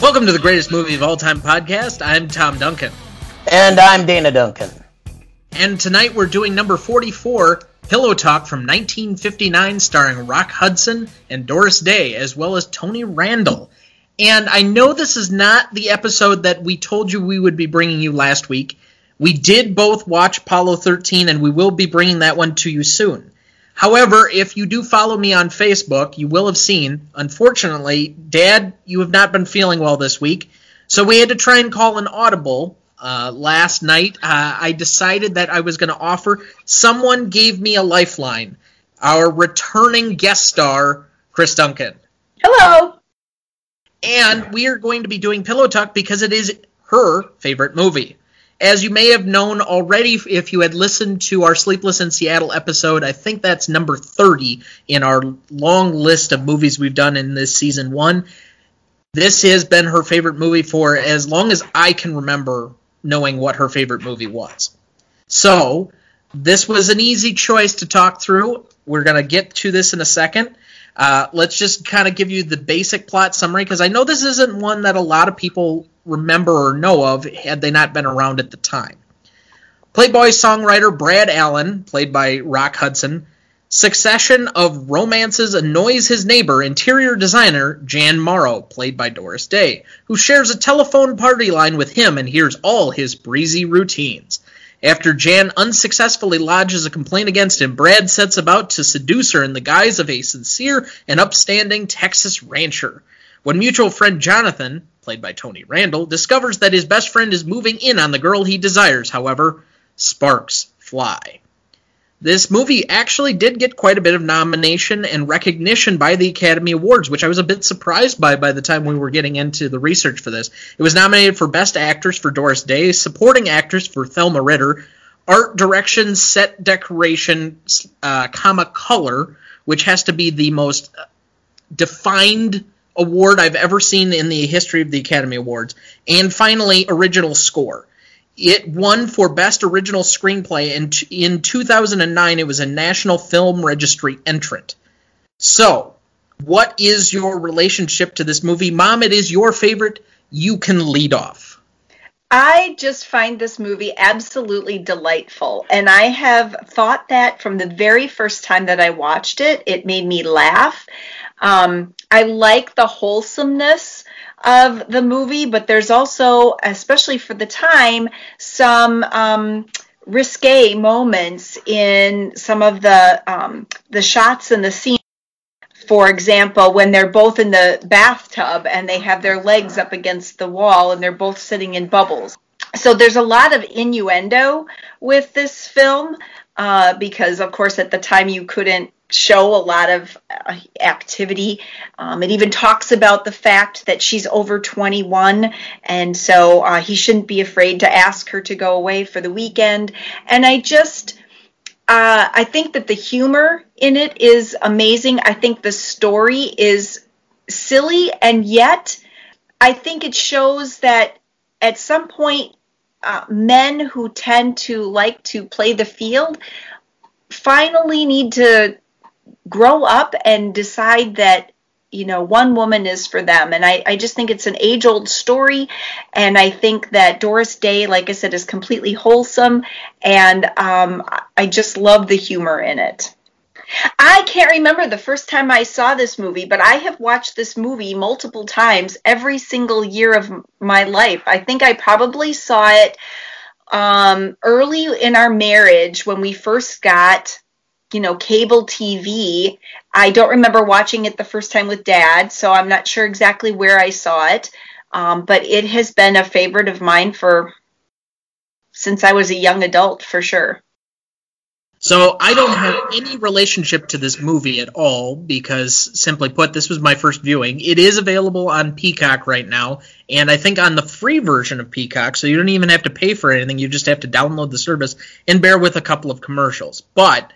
Welcome to the Greatest Movie of All-Time Podcast. I'm Tom Duncan. And I'm Dana Duncan. And tonight we're doing number 44, Pillow Talk from 1959, starring Rock Hudson and Doris Day, as well as Tony Randall. And I know this is not the episode that we told you we would be bringing you last week. We did both watch Apollo 13, and we will be bringing that one to you soon. However, if you do follow me on Facebook, you will have seen, unfortunately, Dad, you have not been feeling well this week, so we had to try and call an audible last night. I decided that I was going to offer, someone gave me a lifeline, our returning guest star, Chris Duncan. Hello! And we are going to be doing Pillow Talk because it is her favorite movie. As you may have known already, if you had listened to our Sleepless in Seattle episode, I think that's number 30 in our long list of movies we've done in this season one. This has been her favorite movie for as long as I can remember knowing what her favorite movie was. So this was an easy choice to talk through. We're going to get to this in a second. Let's just kind of give you the basic plot summary, because I know this isn't one that a lot of people remember or know of had they not been around at the time. Playboy songwriter Brad Allen, played by Rock Hudson, succession of romances annoys his neighbor, interior designer Jan Morrow, played by Doris Day, who shares a telephone party line with him and hears all his breezy routines. After Jan unsuccessfully lodges a complaint against him, Brad sets about to seduce her in the guise of a sincere and upstanding Texas rancher. When mutual friend Jonathan, played by Tony Randall, discovers that his best friend is moving in on the girl he desires, however, sparks fly. This movie actually did get quite a bit of nomination and recognition by the Academy Awards, which I was a bit surprised by the time we were getting into the research for this. It was nominated for Best Actress for Doris Day, Supporting Actress for Thelma Ritter, Art Direction, Set Decoration, Color, which has to be the most defined award I've ever seen in the history of the Academy Awards, and finally, Original Score. It won for Best Original Screenplay, and in 2009, it was a National Film Registry entrant. So, what is your relationship to this movie? Mom, it is your favorite. You can lead off. I just find this movie absolutely delightful, and I have thought that from the very first time that I watched it. It made me laugh. I like the wholesomeness of the movie, but there's also, especially for the time, some risque moments in some of the shots in the scene. For example, when they're both in the bathtub and they have their legs up against the wall and they're both sitting in bubbles. So there's a lot of innuendo with this film because, of course, at the time you couldn't show a lot of activity. It even talks about the fact that she's over 21, and so he shouldn't be afraid to ask her to go away for the weekend. And I think that the humor in it is amazing. I think the story is silly, and yet I think it shows that at some point men who tend to like to play the field finally need to grow up and decide that, you know, one woman is for them. And I just think it's an age-old story, and I think that Doris Day, like I said, is completely wholesome, and I just love the humor in it. I can't remember the first time I saw this movie, but I have watched this movie multiple times every single year of my life. I think I probably saw it early in our marriage when we first got, you know, cable TV. I don't remember watching it the first time with Dad, so I'm not sure exactly where I saw it, but it has been a favorite of mine since I was a young adult, for sure. So I don't have any relationship to this movie at all because, simply put, this was my first viewing. It is available on Peacock right now, and I think on the free version of Peacock, so you don't even have to pay for anything. You just have to download the service and bear with a couple of commercials. But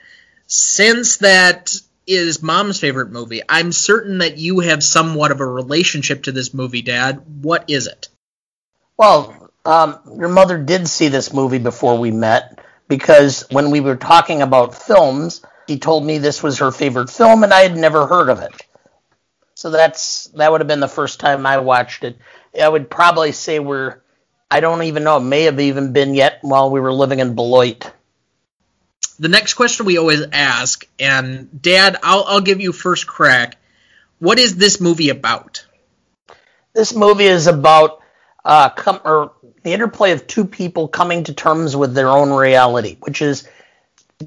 since that is Mom's favorite movie, I'm certain that you have somewhat of a relationship to this movie, Dad. What is it? Well, your mother did see this movie before we met, because when we were talking about films, she told me this was her favorite film, and I had never heard of it. So that would have been the first time I watched it. I would probably say we're, I don't even know, it may have even been yet while we were living in Beloit. The next question we always ask, and Dad, I'll give you first crack. What is this movie about? This movie is about the interplay of two people coming to terms with their own reality, which is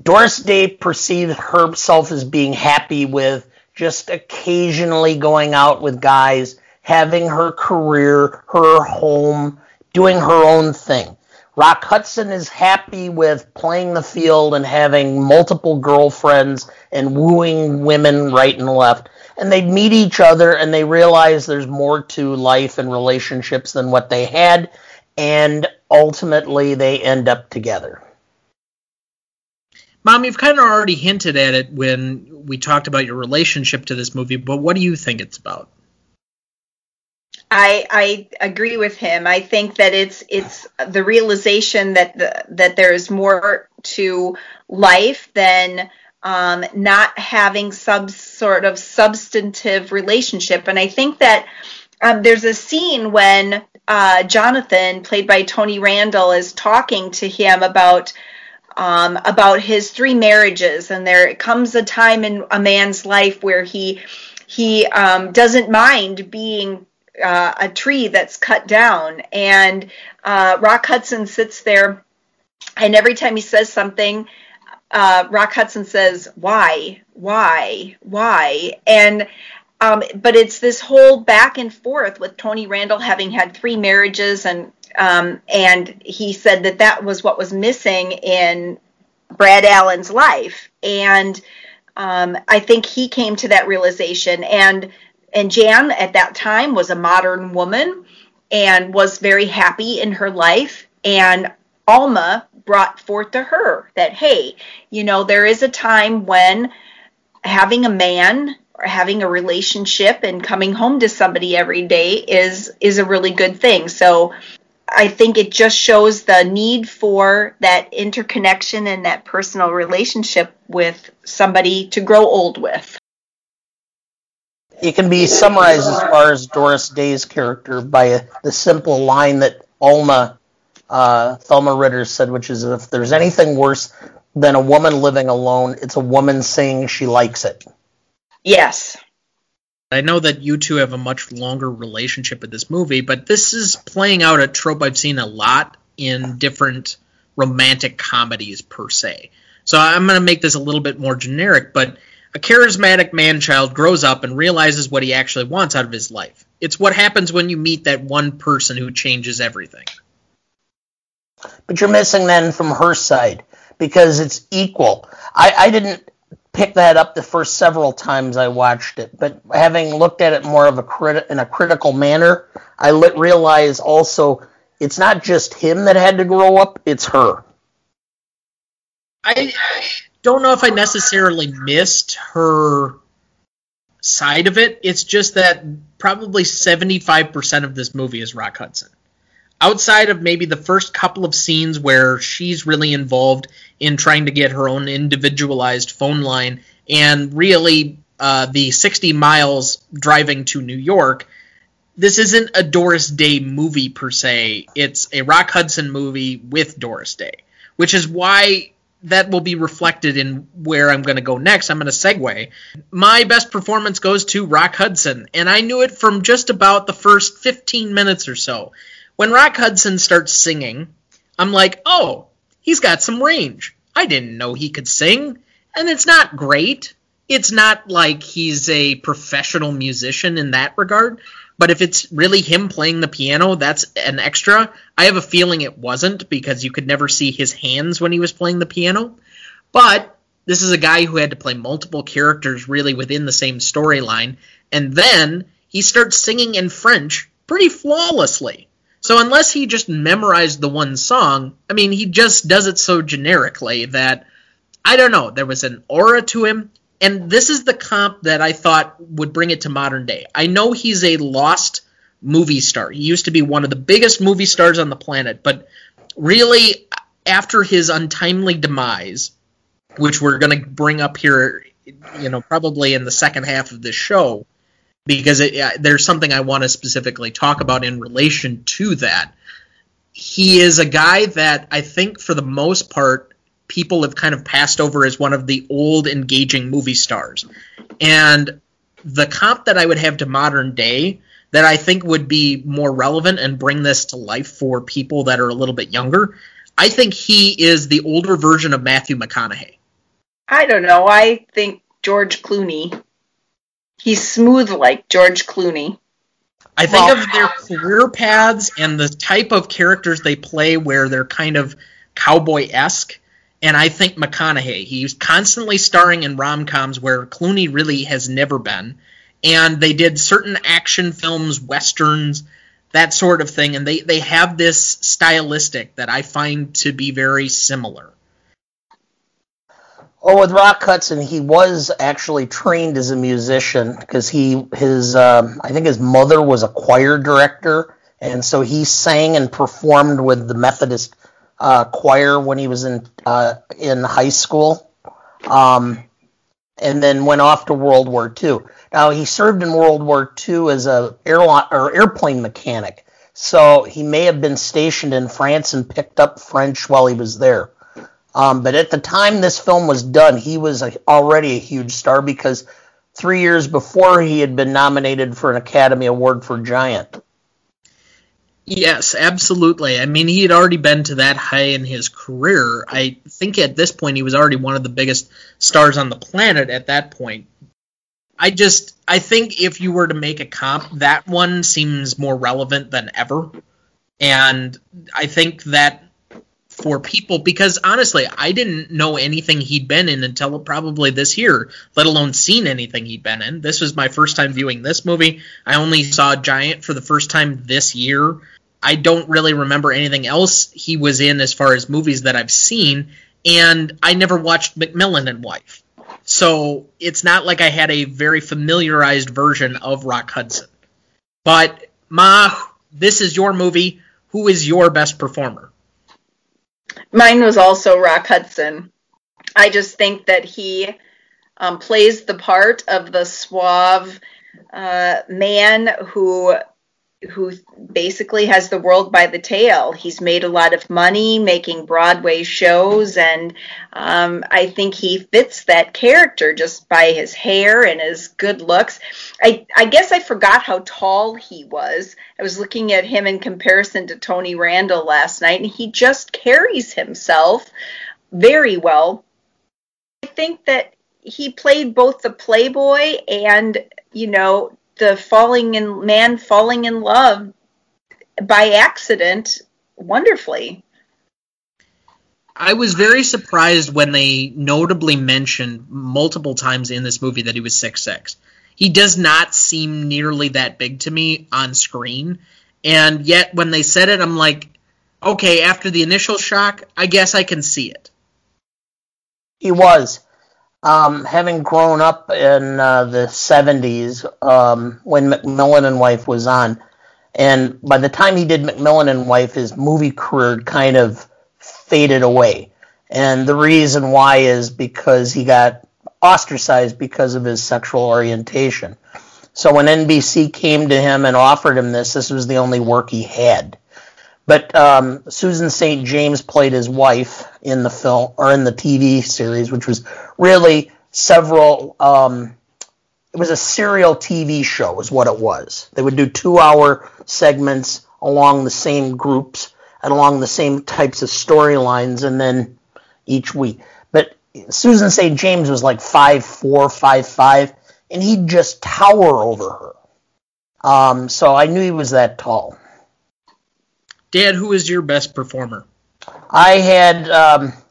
Doris Day perceived herself as being happy with just occasionally going out with guys, having her career, her home, doing her own thing. Rock Hudson is happy with playing the field and having multiple girlfriends and wooing women right and left. And they meet each other and they realize there's more to life and relationships than what they had. And ultimately, they end up together. Mom, you've kind of already hinted at it when we talked about your relationship to this movie, but what do you think it's about? I agree with him. I think that it's the realization that that there is more to life than not having some sort of substantive relationship. And I think that there's a scene when Jonathan, played by Tony Randall, is talking to him about his three marriages, and there comes a time in a man's life where he doesn't mind being a tree that's cut down, and Rock Hudson sits there, and every time he says something, Rock Hudson says, why, and but it's this whole back and forth with Tony Randall having had three marriages, and he said that was what was missing in Brad Allen's life, and I think he came to that realization, and Jan, at that time, was a modern woman and was very happy in her life. And Alma brought forth to her that, hey, you know, there is a time when having a man or having a relationship and coming home to somebody every day is a really good thing. So I think it just shows the need for that interconnection and that personal relationship with somebody to grow old with. It can be summarized as far as Doris Day's character by the simple line that Thelma Ritter said, which is, if there's anything worse than a woman living alone, it's a woman saying she likes it. Yes. I know that you two have a much longer relationship with this movie, but this is playing out a trope I've seen a lot in different romantic comedies per se. So I'm going to make this a little bit more generic, but a charismatic man-child grows up and realizes what he actually wants out of his life. It's what happens when you meet that one person who changes everything. But you're missing then from her side, because it's equal. I didn't pick that up the first several times I watched it, but having looked at it more of in a critical manner, I realized also it's not just him that had to grow up, it's her. I don't know if I necessarily missed her side of it. It's just that probably 75% of this movie is Rock Hudson. Outside of maybe the first couple of scenes where she's really involved in trying to get her own individualized phone line, and really the 60 miles driving to New York, this isn't a Doris Day movie per se. It's a Rock Hudson movie with Doris Day, which is why that will be reflected in where I'm going to go next. I'm going to segue. My best performance goes to Rock Hudson, and I knew it from just about the first 15 minutes or so. When Rock Hudson starts singing, I'm like, oh, he's got some range. I didn't know he could sing, and it's not great. It's not like he's a professional musician in that regard, but if it's really him playing the piano, that's an extra. I have a feeling it wasn't, because you could never see his hands when he was playing the piano. But this is a guy who had to play multiple characters really within the same storyline, and then he starts singing in French pretty flawlessly. So unless he just memorized the one song, I mean, he just does it so generically that, I don't know, there was an aura to him. And this is the comp that I thought would bring it to modern day. I know he's a lost movie star. He used to be one of the biggest movie stars on the planet. But really, after his untimely demise, which we're going to bring up here, you know, probably in the second half of this show, because there's something I want to specifically talk about in relation to that. He is a guy that I think for the most part people have kind of passed over as one of the old engaging movie stars. And the comp that I would have to modern day that I think would be more relevant and bring this to life for people that are a little bit younger, I think he is the older version of Matthew McConaughey. I don't know. I think George Clooney. He's smooth like George Clooney. I think of their career paths and the type of characters they play where they're kind of cowboy-esque, and I think McConaughey. He's constantly starring in rom-coms where Clooney really has never been, and they did certain action films, westerns, that sort of thing, and they have this stylistic that I find to be very similar. Oh, with Rock Hudson, he was actually trained as a musician because I think his mother was a choir director, and so he sang and performed with the Methodist choir when he was in high school, and then went off to World War II. Now, he served in World War II as an airplane mechanic, so he may have been stationed in France and picked up French while he was there. But at the time this film was done, he was already a huge star because 3 years before he had been nominated for an Academy Award for Giant. Yes, absolutely. I mean, he had already been to that high in his career. I think at this point he was already one of the biggest stars on the planet at that point. I think if you were to make a comp, that one seems more relevant than ever. And I think that for people, because honestly, I didn't know anything he'd been in until probably this year, let alone seen anything he'd been in. This was my first time viewing this movie. I only saw Giant for the first time this year. I don't really remember anything else he was in as far as movies that I've seen, and I never watched Macmillan and Wife. So it's not like I had a very familiarized version of Rock Hudson. But, Ma, this is your movie. Who is your best performer? Mine was also Rock Hudson. I just think that he plays the part of the suave man who basically has the world by the tail. He's made a lot of money making Broadway shows, and I think he fits that character just by his hair and his good looks. I guess I forgot how tall he was. I was looking at him in comparison to Tony Randall last night, and he just carries himself very well. I think that he played both the playboy and, the falling in love by accident wonderfully. I was very surprised when they notably mentioned multiple times in this movie that he was 6'6". He does not seem nearly that big to me on screen, and yet when they said it, I'm like, okay, after the initial shock, I guess I can see it. He was. Having grown up in the 70s when Macmillan and Wife was on, and by the time he did Macmillan and Wife, his movie career kind of faded away. And the reason why is because he got ostracized because of his sexual orientation. So when NBC came to him and offered him this was the only work he had. But Susan St. James played his wife in the film or in the TV series, which was really several. It was a serial TV show, is what it was. They would do 2-hour segments along the same groups and along the same types of storylines, and then each week. But Susan St. James was like 5'4", 5'5", and he'd just tower over her. So I knew he was that tall. Dad, who is your best performer? I had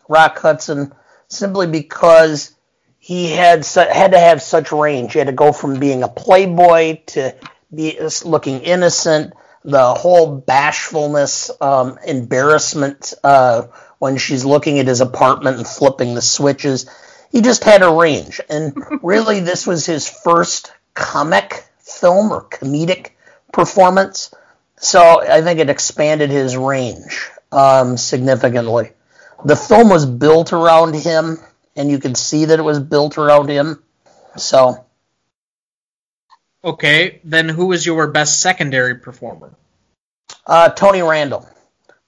Rock Hudson simply because he had to have such range. He had to go from being a playboy to looking innocent, the whole bashfulness, embarrassment when she's looking at his apartment and flipping the switches. He just had a range. And really, this was his first comic film or comedic performance. So I think it expanded his range significantly. The film was built around him, and you could see that it was built around him. So, Okay, then who was your best secondary performer? Tony Randall.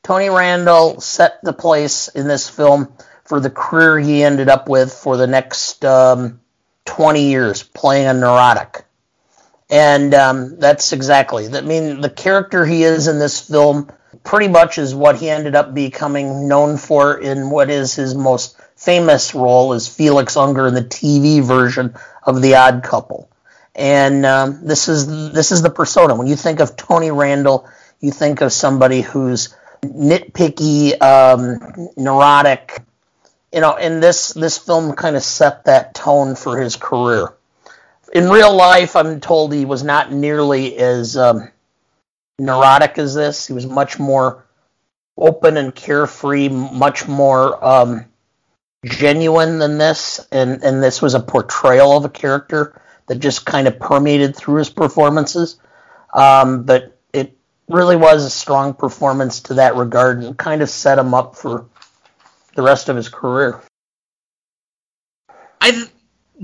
Tony Randall set the place in this film for the career he ended up with for the next 20 years, playing a neurotic. And that's exactly, I mean, the character he is in this film pretty much is what he ended up becoming known for in what is his most famous role as Felix Unger in the TV version of The Odd Couple. And this is the persona. When you think of Tony Randall, you think of somebody who's nitpicky, neurotic. You know, and this film kind of set that tone for his career. In real life, I'm told he was not nearly as neurotic as this. He was much more open and carefree, much more genuine than this. And this was a portrayal of a character that just kind of permeated through his performances. But it really was a strong performance to that regard and kind of set him up for the rest of his career. I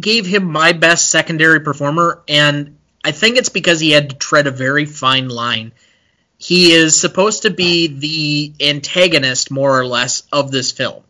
gave him my best secondary performer, and I think it's because he had to tread a very fine line. He is supposed to be the antagonist, more or less, of this film.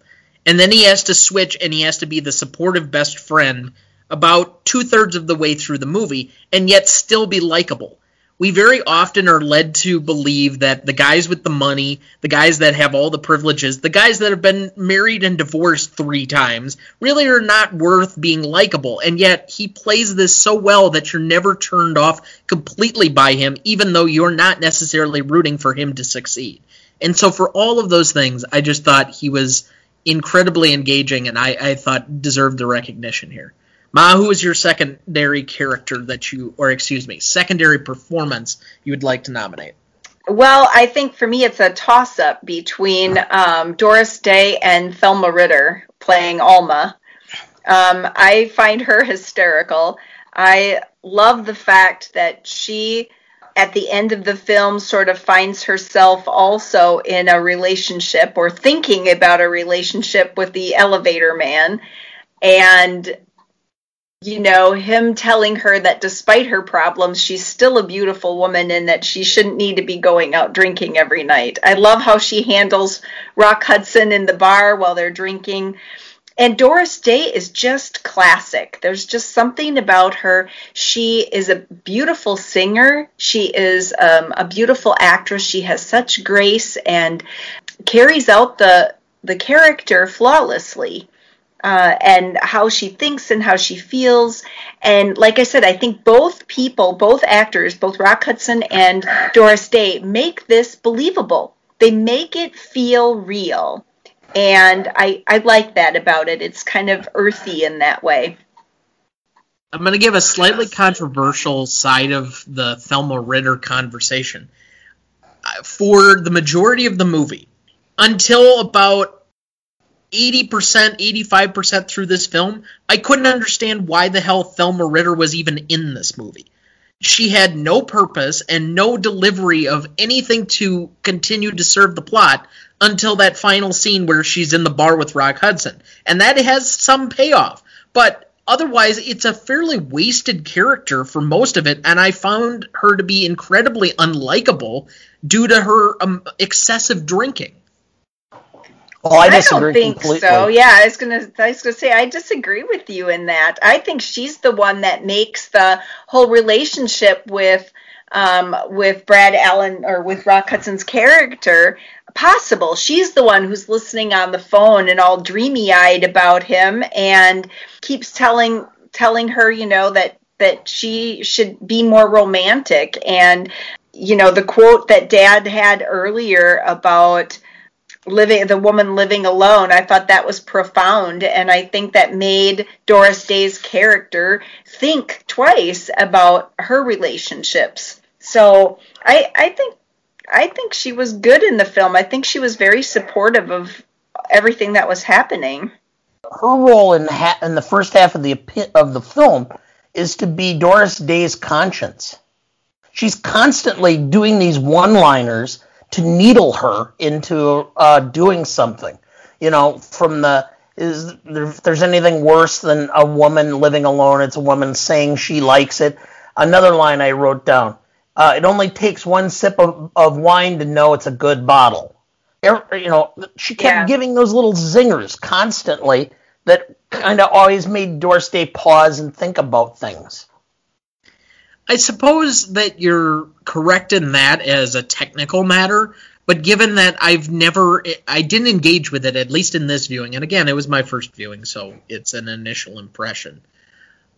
And then he has to switch, and he has to be the supportive best friend about two-thirds of the way through the movie, and yet still be likable. We very often are led to believe that the guys with the money, the guys that have all the privileges, the guys that have been married and divorced 3 times, really are not worth being likable. And yet he plays this so well that you're never turned off completely by him, even though you're not necessarily rooting for him to succeed. And so for all of those things, I just thought he was incredibly engaging, and I thought deserved the recognition here. Ma, who is your secondary character secondary performance you would like to nominate? Well, I think for me it's a toss-up between Doris Day and Thelma Ritter playing Alma. I find her hysterical. I love the fact that she, at the end of the film, sort of finds herself also in a relationship or thinking about a relationship with the elevator man. And you know, him telling her that despite her problems, she's still a beautiful woman and that she shouldn't need to be going out drinking every night. I love how she handles Rock Hudson in the bar while they're drinking. And Doris Day is just classic. There's just something about her. She is a beautiful singer. She is a beautiful actress. She has such grace and carries out the character flawlessly. And how she thinks and how she feels. And like I said, I think both people, both actors, both Rock Hudson and Doris Day, make this believable. They make it feel real. And I like that about it. It's kind of earthy in that way. I'm going to give a slightly controversial side of the Thelma Ritter conversation. For the majority of the movie, until about 80%, 85% through this film, I couldn't understand why the hell Thelma Ritter was even in this movie. She had no purpose and no delivery of anything to continue to serve the plot until that final scene where she's in the bar with Rock Hudson. And that has some payoff. But otherwise, it's a fairly wasted character for most of it, and I found her to be incredibly unlikable due to her excessive drinking. Well, I disagree completely. So. Yeah, I was gonna say I disagree with you in that. I think she's the one that makes the whole relationship with Brad Allen or with Rock Hudson's character possible. She's the one who's listening on the phone and all dreamy-eyed about him and keeps telling her, you know, that she should be more romantic. And you know, the quote that Dad had earlier about the woman living alone, I thought that was profound, and I think that made Doris Day's character think twice about her relationships. So I think she was good in the film. I think she was very supportive of everything that was happening. Her role in the first half of the film is to be Doris Day's conscience. She's constantly doing these one-liners to needle her into doing something. You know, if there's anything worse than a woman living alone, it's a woman saying she likes it. Another line I wrote down. It only takes one sip of wine to know it's a good bottle. You know, she kept giving those little zingers constantly that kind of always made Doris Day pause and think about things. I suppose that you're correct in that as a technical matter, but given that I didn't engage with it, at least in this viewing, and again, it was my first viewing, so it's an initial impression,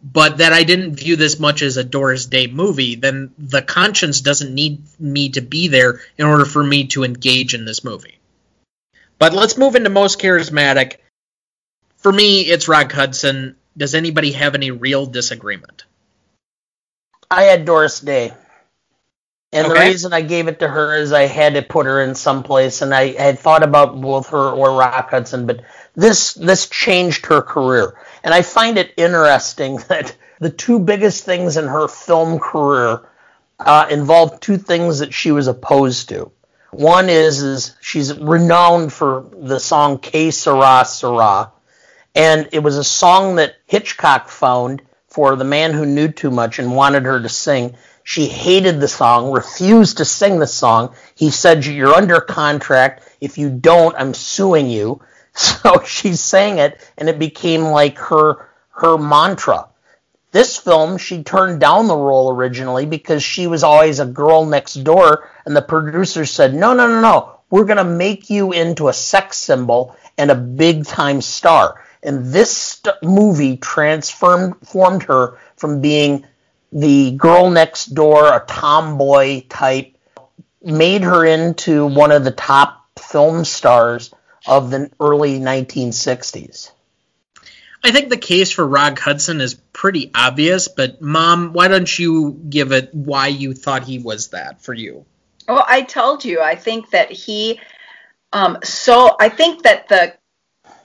but that I didn't view this much as a Doris Day movie, then the conscience doesn't need me to be there in order for me to engage in this movie. But let's move into most charismatic. For me, it's Rock Hudson. Does anybody have any real disagreement? I had Doris Day. And the reason I gave it to her is I had to put her in someplace, and I had thought about both her or Rock Hudson, but this changed her career. And I find it interesting that the two biggest things in her film career involved two things that she was opposed to. One is she's renowned for the song Que Sera Sera, and it was a song that Hitchcock found for The Man Who Knew Too Much and wanted her to sing. She hated the song, refused to sing the song. He said, "You're under contract. If you don't, I'm suing you." So she sang it, and it became like her mantra. This film, she turned down the role originally because she was always a girl next door, and the producer said, no, we're going to make you into a sex symbol and a big-time star. And this movie transformed her from being the girl next door, a tomboy type, made her into one of the top film stars of the early 1960s. I think the case for Rock Hudson is pretty obvious, but Mom, why don't you give it why you thought he was that for you? Well, I told you, I think that I think that the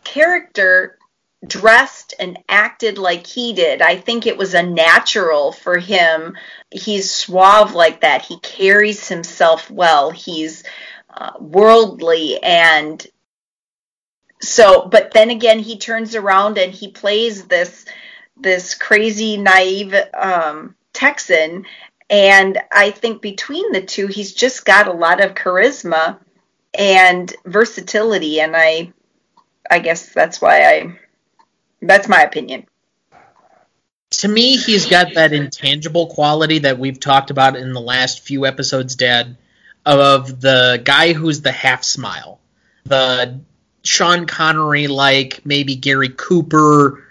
character dressed and acted like he did. I think it was a natural for him. He's suave like that. He carries himself well. He's worldly and so, but then again, he turns around and he plays this crazy, naive Texan. And I think between the two, he's just got a lot of charisma and versatility. And I guess that's why that's my opinion. To me, he's got that intangible quality that we've talked about in the last few episodes, Dad, of the guy who's the half smile, the Sean Connery, like maybe Gary Cooper.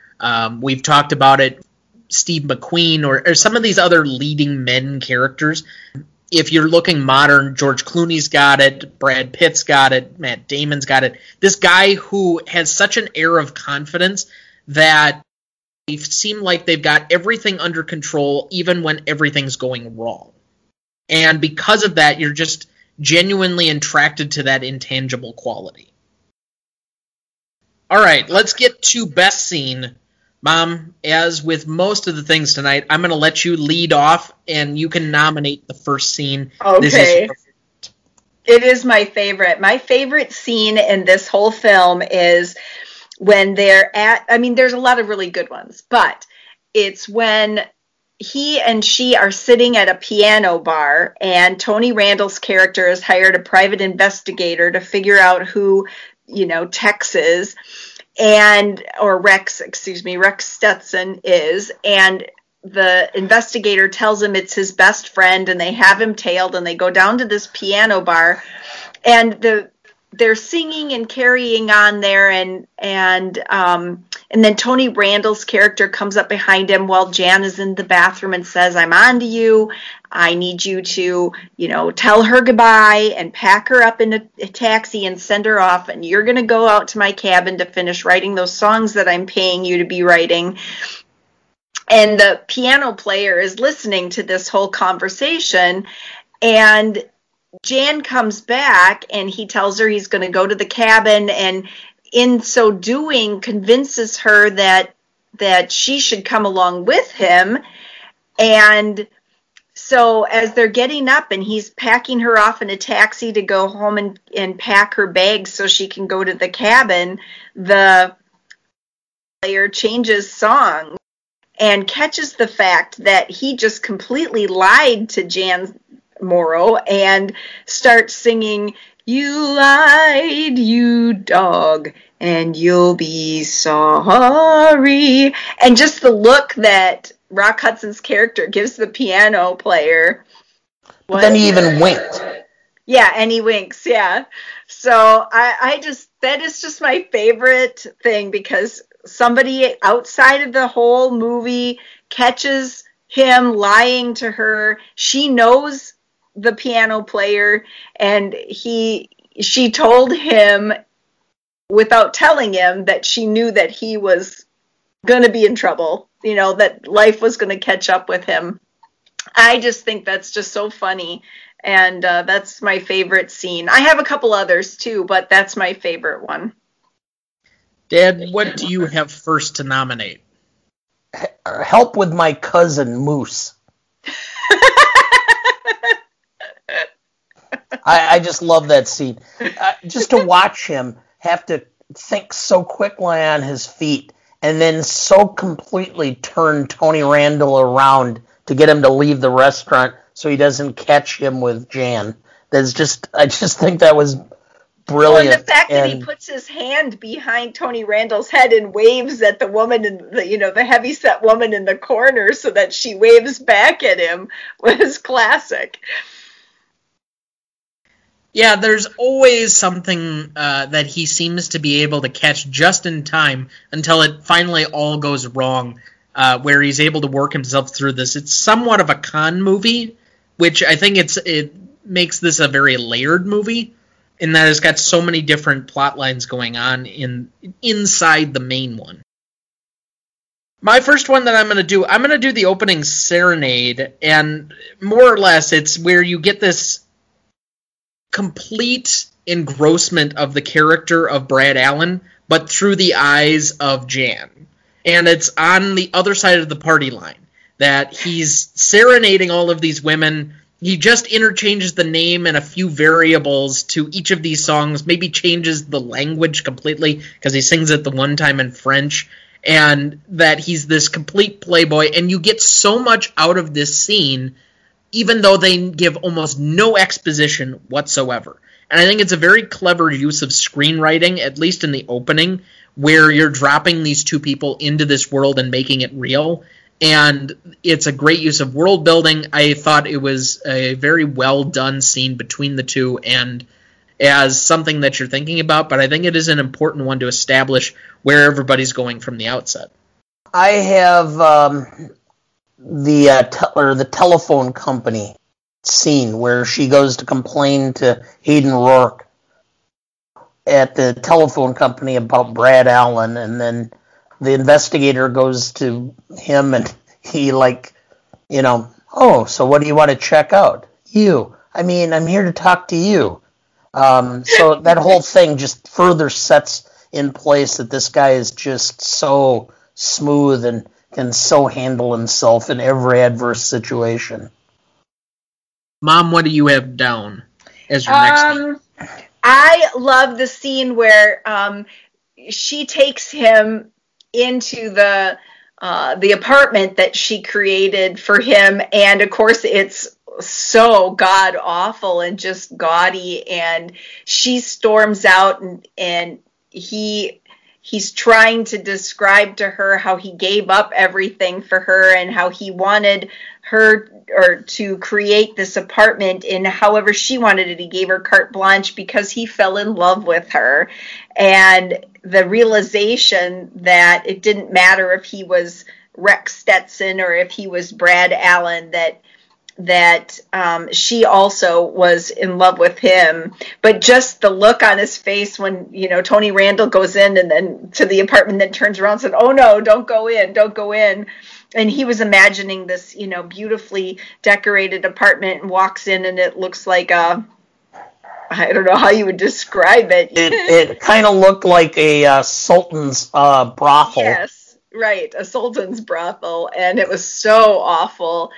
We've talked about it, Steve McQueen, or some of these other leading men characters. If you're looking modern, George Clooney's got it, Brad Pitt's got it, Matt Damon's got it. This guy who has such an air of confidence that they seem like they've got everything under control, even when everything's going wrong. And because of that, you're just genuinely attracted to that intangible quality. All right, let's get to best scene. Mom, as with most of the things tonight, I'm going to let you lead off, and you can nominate the first scene. Okay. This is perfect. It is my favorite. My favorite scene in this whole film is when they're at, I mean, there's a lot of really good ones, but it's when he and she are sitting at a piano bar, and Tony Randall's character has hired a private investigator to figure out who Tex is, or Rex Stetson is, and the investigator tells him it's his best friend, and they have him tailed, and they go down to this piano bar, and they're singing and carrying on there, and then Tony Randall's character comes up behind him while Jan is in the bathroom and says, "I'm on to you. I need you to, tell her goodbye and pack her up in a taxi and send her off. And you're going to go out to my cabin to finish writing those songs that I'm paying you to be writing." And the piano player is listening to this whole conversation, and Jan comes back and he tells her he's going to go to the cabin, and in so doing convinces her that she should come along with him. And so as they're getting up and he's packing her off in a taxi to go home and pack her bags so she can go to the cabin, the player changes song. and catches the fact that he just completely lied to Jan Morrow and starts singing, "You lied, you dog, and you'll be sorry." And just the look that Rock Hudson's character gives the piano player. But then he even winked. Yeah, and he winks, yeah. So that is just my favorite thing, because somebody outside of the whole movie catches him lying to her. She knows the piano player, and she told him without telling him that she knew that he was going to be in trouble, you know, that life was going to catch up with him. I just think that's just so funny. And that's my favorite scene. I have a couple others too, but that's my favorite one. Dad, what do you have first to nominate? Help with my cousin Moose. I just love that scene. Just to watch him have to think so quickly on his feet and then so completely turn Tony Randall around to get him to leave the restaurant so he doesn't catch him with Jan. I just think that was brilliant. Well, and the fact that he puts his hand behind Tony Randall's head and waves at the woman in the, you know, the heavyset woman in the corner so that she waves back at him was classic. Yeah, there's always something that he seems to be able to catch just in time until it finally all goes wrong, where he's able to work himself through this. It's somewhat of a con movie, which I think it makes this a very layered movie, in that it's got so many different plot lines going on inside the main one. My first one that I'm going to do the opening serenade, and more or less it's where you get this complete engrossment of the character of Brad Allen, but through the eyes of Jan. And it's on the other side of the party line that he's serenading all of these women. He just interchanges the name and a few variables to each of these songs, maybe changes the language completely because he sings it the one time in French, and that he's this complete playboy. And you get so much out of this scene, even though they give almost no exposition whatsoever. And I think it's a very clever use of screenwriting, at least in the opening, where you're dropping these two people into this world and making it real. And it's a great use of world building. I thought it was a very well done scene between the two, and as something that you're thinking about, but I think it is an important one to establish where everybody's going from the outset. I have the telephone company scene where she goes to complain to Hayden Rourke at the telephone company about Brad Allen, and then the investigator goes to him and he so what do you want to check out? You. I mean, I'm here to talk to you. So that whole thing just further sets in place that this guy is just so smooth and can so handle himself in every adverse situation. Mom, what do you have down as your next one? I love the scene where she takes him into the apartment that she created for him, and of course it's so god awful and just gaudy, and she storms out, and he's trying to describe to her how he gave up everything for her and how he wanted her or to create this apartment in however she wanted it. He gave her carte blanche because he fell in love with her. And the realization that it didn't matter if he was Rex Stetson or if he was Brad Allen, that she also was in love with him. But just the look on his face when, you know, Tony Randall goes in and then to the apartment, then turns around and said, "Oh no, don't go in. And he was imagining this, you know, beautifully decorated apartment, and walks in and it looks like I don't know how you would describe it. It kind of looked like a Sultan's brothel. Yes, right, a Sultan's brothel. And it was so awful.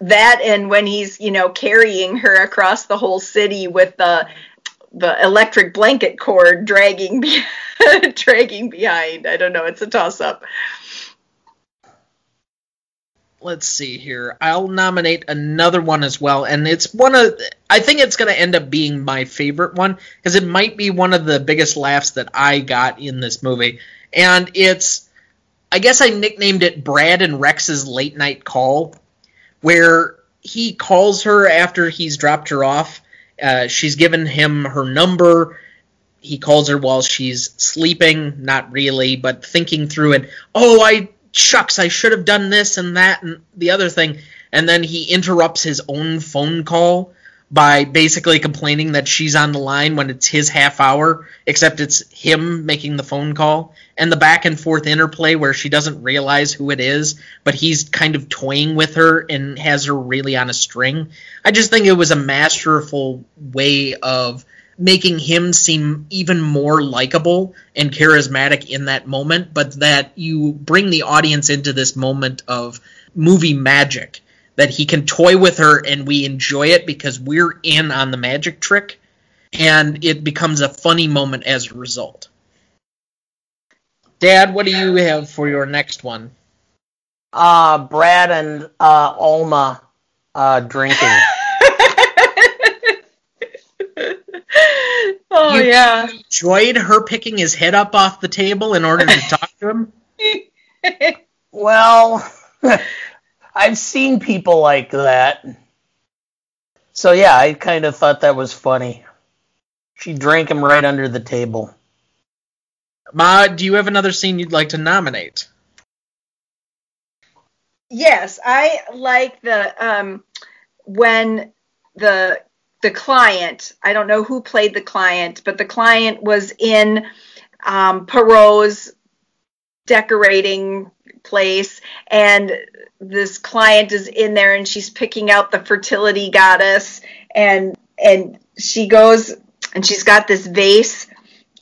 That, and when he's, you know, carrying her across the whole city with the electric blanket cord dragging behind. I don't know. It's a toss-up. let's see here. I'll nominate another one as well, and it's one of – I think it's going to end up being my favorite one because it might be one of the biggest laughs that I got in this movie. And it's – I guess I nicknamed it Brad and Rex's late night call, where he calls her after he's dropped her off. She's given him her number. He calls her while she's sleeping, not really, but thinking through it. Oh, shucks, I should have done this and that and the other thing. And then he interrupts his own phone call by basically complaining that she's on the line when it's his half hour, except it's him making the phone call. And the back and forth interplay where she doesn't realize who it is, but he's kind of toying with her and has her really on a string. I just think it was a masterful way of making him seem even more likable and charismatic in that moment, but that you bring the audience into this moment of movie magic, that he can toy with her and we enjoy it because we're in on the magic trick, and it becomes a funny moment as a result. Dad, what do you have for your next one? Brad and Alma drinking. Oh, you yeah. Enjoyed her picking his head up off the table in order to talk to him? Well, I've seen people like that. So, yeah, I kind of thought that was funny. She drank him right under the table. Ma, do you have another scene you'd like to nominate? Yes, I like the when the client, I don't know who played the client, but the client was in Perot's decorating place, and this client is in there, and she's picking out the fertility goddess, and she goes, and she's got this vase,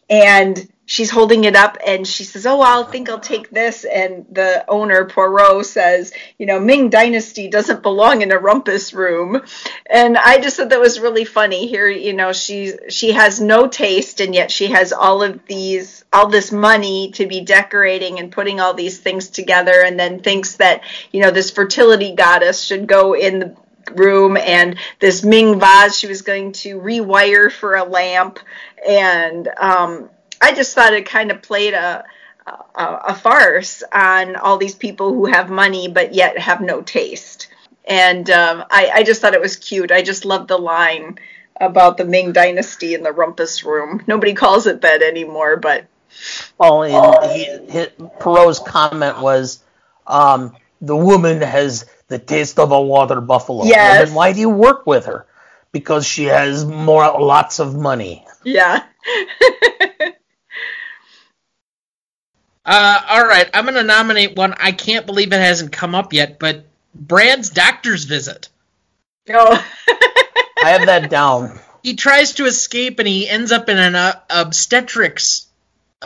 and she's holding it up, and she says, oh, I think I'll take this, and the owner, Poirot, says, you know, Ming Dynasty doesn't belong in a rumpus room, and I just thought that was really funny. Here, you know, she has no taste, and yet she has all this money to be decorating and putting all these things together, and then thinks that, you know, this fertility goddess should go in the room, and this Ming vase she was going to rewire for a lamp, and I just thought it kind of played a farce on all these people who have money but yet have no taste. And I just thought it was cute. I just loved the line about the Ming Dynasty in the rumpus room. Nobody calls it that anymore, but... Perot's comment was, the woman has the taste of a water buffalo. Yes. Well, then why do you work with her? Because she has lots of money. Yeah. All right, I'm going to nominate one. I can't believe it hasn't come up yet, but Brad's doctor's visit. Oh. I have that down. He tries to escape, and he ends up in an obstetrics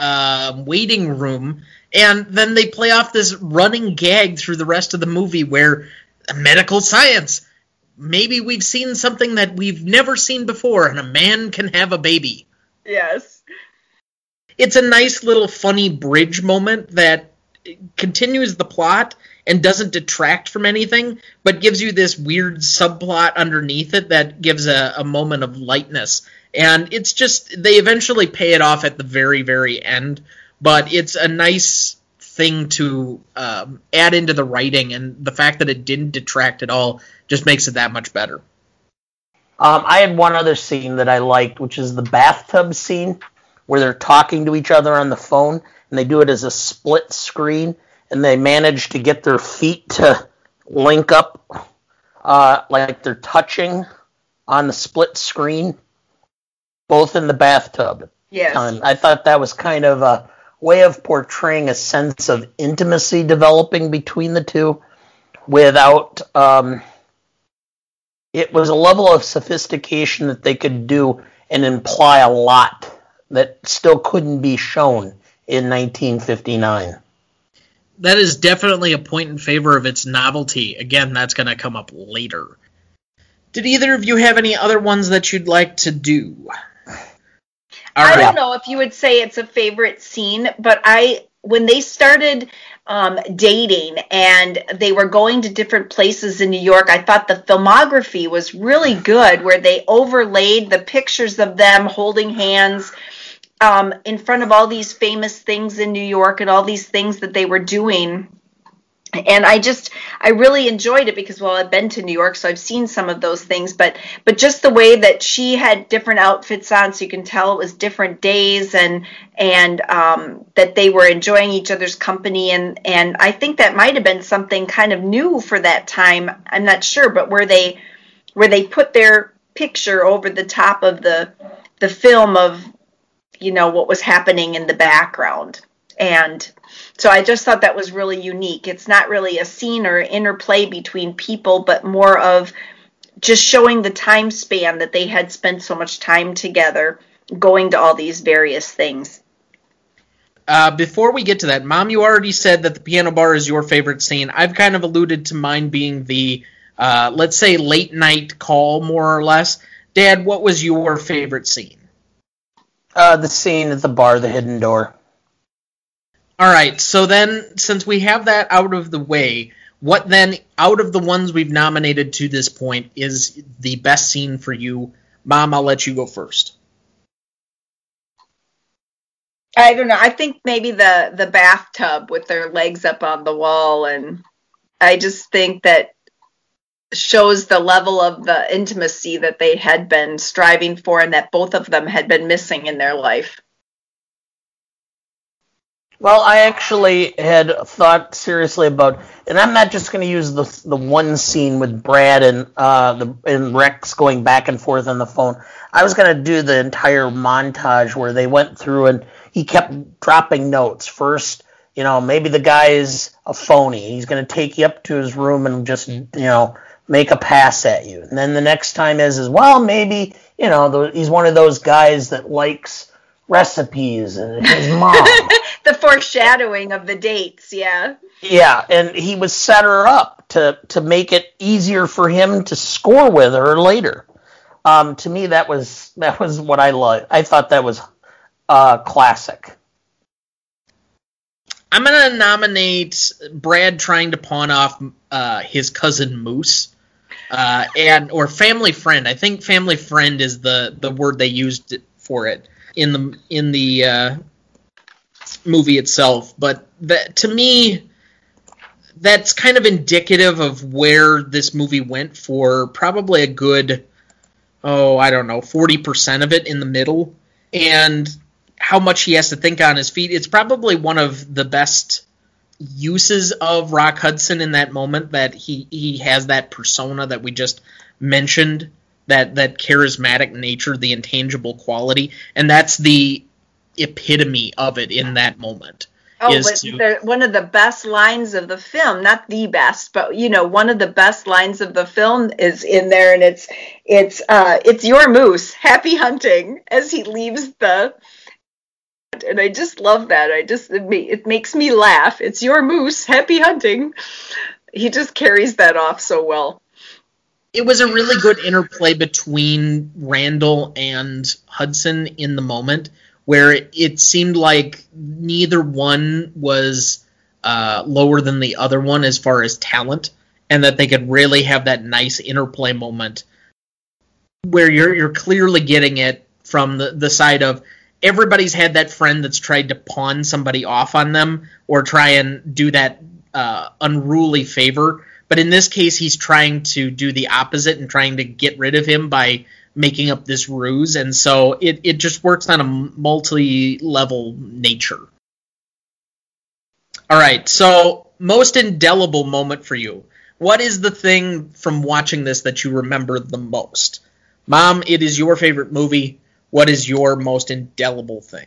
waiting room, and then they play off this running gag through the rest of the movie where medical science, maybe we've seen something that we've never seen before, and a man can have a baby. Yes. It's a nice little funny bridge moment that continues the plot and doesn't detract from anything, but gives you this weird subplot underneath it that gives a moment of lightness. And it's just, they eventually pay it off at the very, very end, but it's a nice thing to add into the writing, and the fact that it didn't detract at all just makes it that much better. I had one other scene that I liked, which is the bathtub scene, where they're talking to each other on the phone, and they do it as a split screen, and they manage to get their feet to link up, like they're touching on the split screen, both in the bathtub. Yes. I thought that was kind of a way of portraying a sense of intimacy developing between the two without... it was a level of sophistication that they could do and imply a lot that still couldn't be shown in 1959. That is definitely a point in favor of its novelty. Again, that's going to come up later. Did either of you have any other ones that you'd like to do? All right. I don't know if you would say it's a favorite scene, but I when they started dating and they were going to different places in New York, I thought the filmography was really good, where they overlaid the pictures of them holding hands in front of all these famous things in New York and all these things that they were doing. And I really enjoyed it because, well, I've been to New York, so I've seen some of those things. But just the way that she had different outfits on, so you can tell it was different days, and that they were enjoying each other's company. And I think that might have been something kind of new for that time. I'm not sure, but where they put their picture over the top of the film of, you know, what was happening in the background. And so I just thought that was really unique. It's not really a scene or interplay between people, but more of just showing the time span that they had spent so much time together going to all these various things. Before we get to that, Mom, you already said that the piano bar is your favorite scene. I've kind of alluded to mine being the, let's say, late night call, more or less. Dad, what was your favorite scene? The scene at the bar, the hidden door. All right, so then, since we have that out of the way, what then, out of the ones we've nominated to this point, is the best scene for you? Mom, I'll let you go first. I don't know. I think maybe the bathtub with their legs up on the wall, and I just think that shows the level of the intimacy that they had been striving for and that both of them had been missing in their life. Well, I actually had thought seriously about, and I'm not just going to use the one scene with Brad and Rex going back and forth on the phone. I was going to do the entire montage where they went through and he kept dropping notes. First, you know, maybe the guy is a phony. He's going to take you up to his room and just, you know, make a pass at you. And then the next time is well, maybe, you know, he's one of those guys that likes recipes and his mom. The foreshadowing of the dates, yeah. Yeah, and he would set her up to make it easier for him to score with her later. To me, that was what I loved. I thought that was classic. I'm going to nominate Brad trying to pawn off his cousin Moose, or family friend. I think family friend is the word they used for it in the movie itself, but that, to me, that's kind of indicative of where this movie went for probably a good, 40% of it in the middle, and how much he has to think on his feet. It's probably one of the best uses of Rock Hudson in that moment, that he has that persona that we just mentioned, that charismatic nature, the intangible quality, and that's the epitome of it in that moment. One of the best lines of the film, not the best, but you know, one of the best lines of the film is in there, and it's your moose, happy hunting, as he leaves the, and I just love that. It makes me laugh. It's your moose, happy hunting. He just carries that off so well. It was a really good interplay between Randall and Hudson in the moment, where it seemed like neither one was lower than the other one as far as talent, and that they could really have that nice interplay moment where you're clearly getting it from the side of everybody's had that friend that's tried to pawn somebody off on them or try and do that unruly favor. But in this case, he's trying to do the opposite and trying to get rid of him by making up this ruse, and so it just works on a multi-level nature. All right, so most indelible moment for you. What is the thing from watching this that you remember the most? Mom, it is your favorite movie. What is your most indelible thing?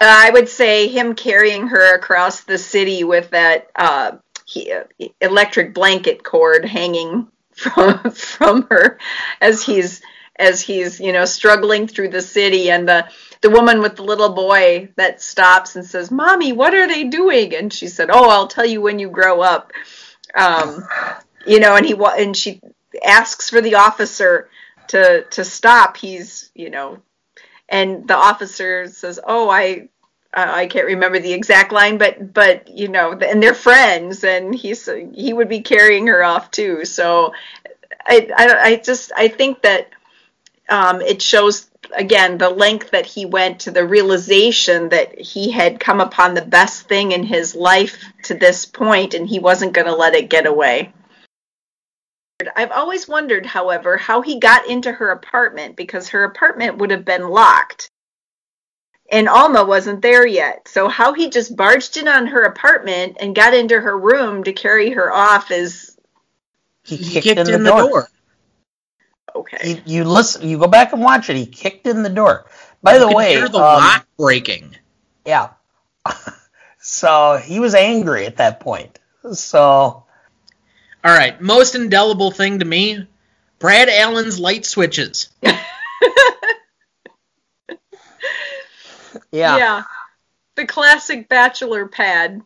I would say him carrying her across the city with that electric blanket cord hanging from her as he's you know, struggling through the city, and the woman with the little boy that stops and says, "Mommy, what are they doing?" And she said, "Oh, I'll tell you when you grow up." You know, and she asks for the officer to stop. He's, you know, and the officer says, "Oh, I I can't remember the exact line, but you know, and they're friends, and he would be carrying her off too. So I think that it shows again the length that he went to the realization that he had come upon the best thing in his life to this point, and he wasn't going to let it get away. I've always wondered, however, how he got into her apartment, because her apartment would have been locked. And Alma wasn't there yet. So how he just barged in on her apartment and got into her room to carry her off is... He kicked in the door. Okay. You listen. You go back and watch it. He kicked in the door. By the way... You could hear the lock breaking. Yeah. So he was angry at that point. So... All right, most indelible thing to me, Brad Allen's light switches. Yeah. The classic bachelor pad.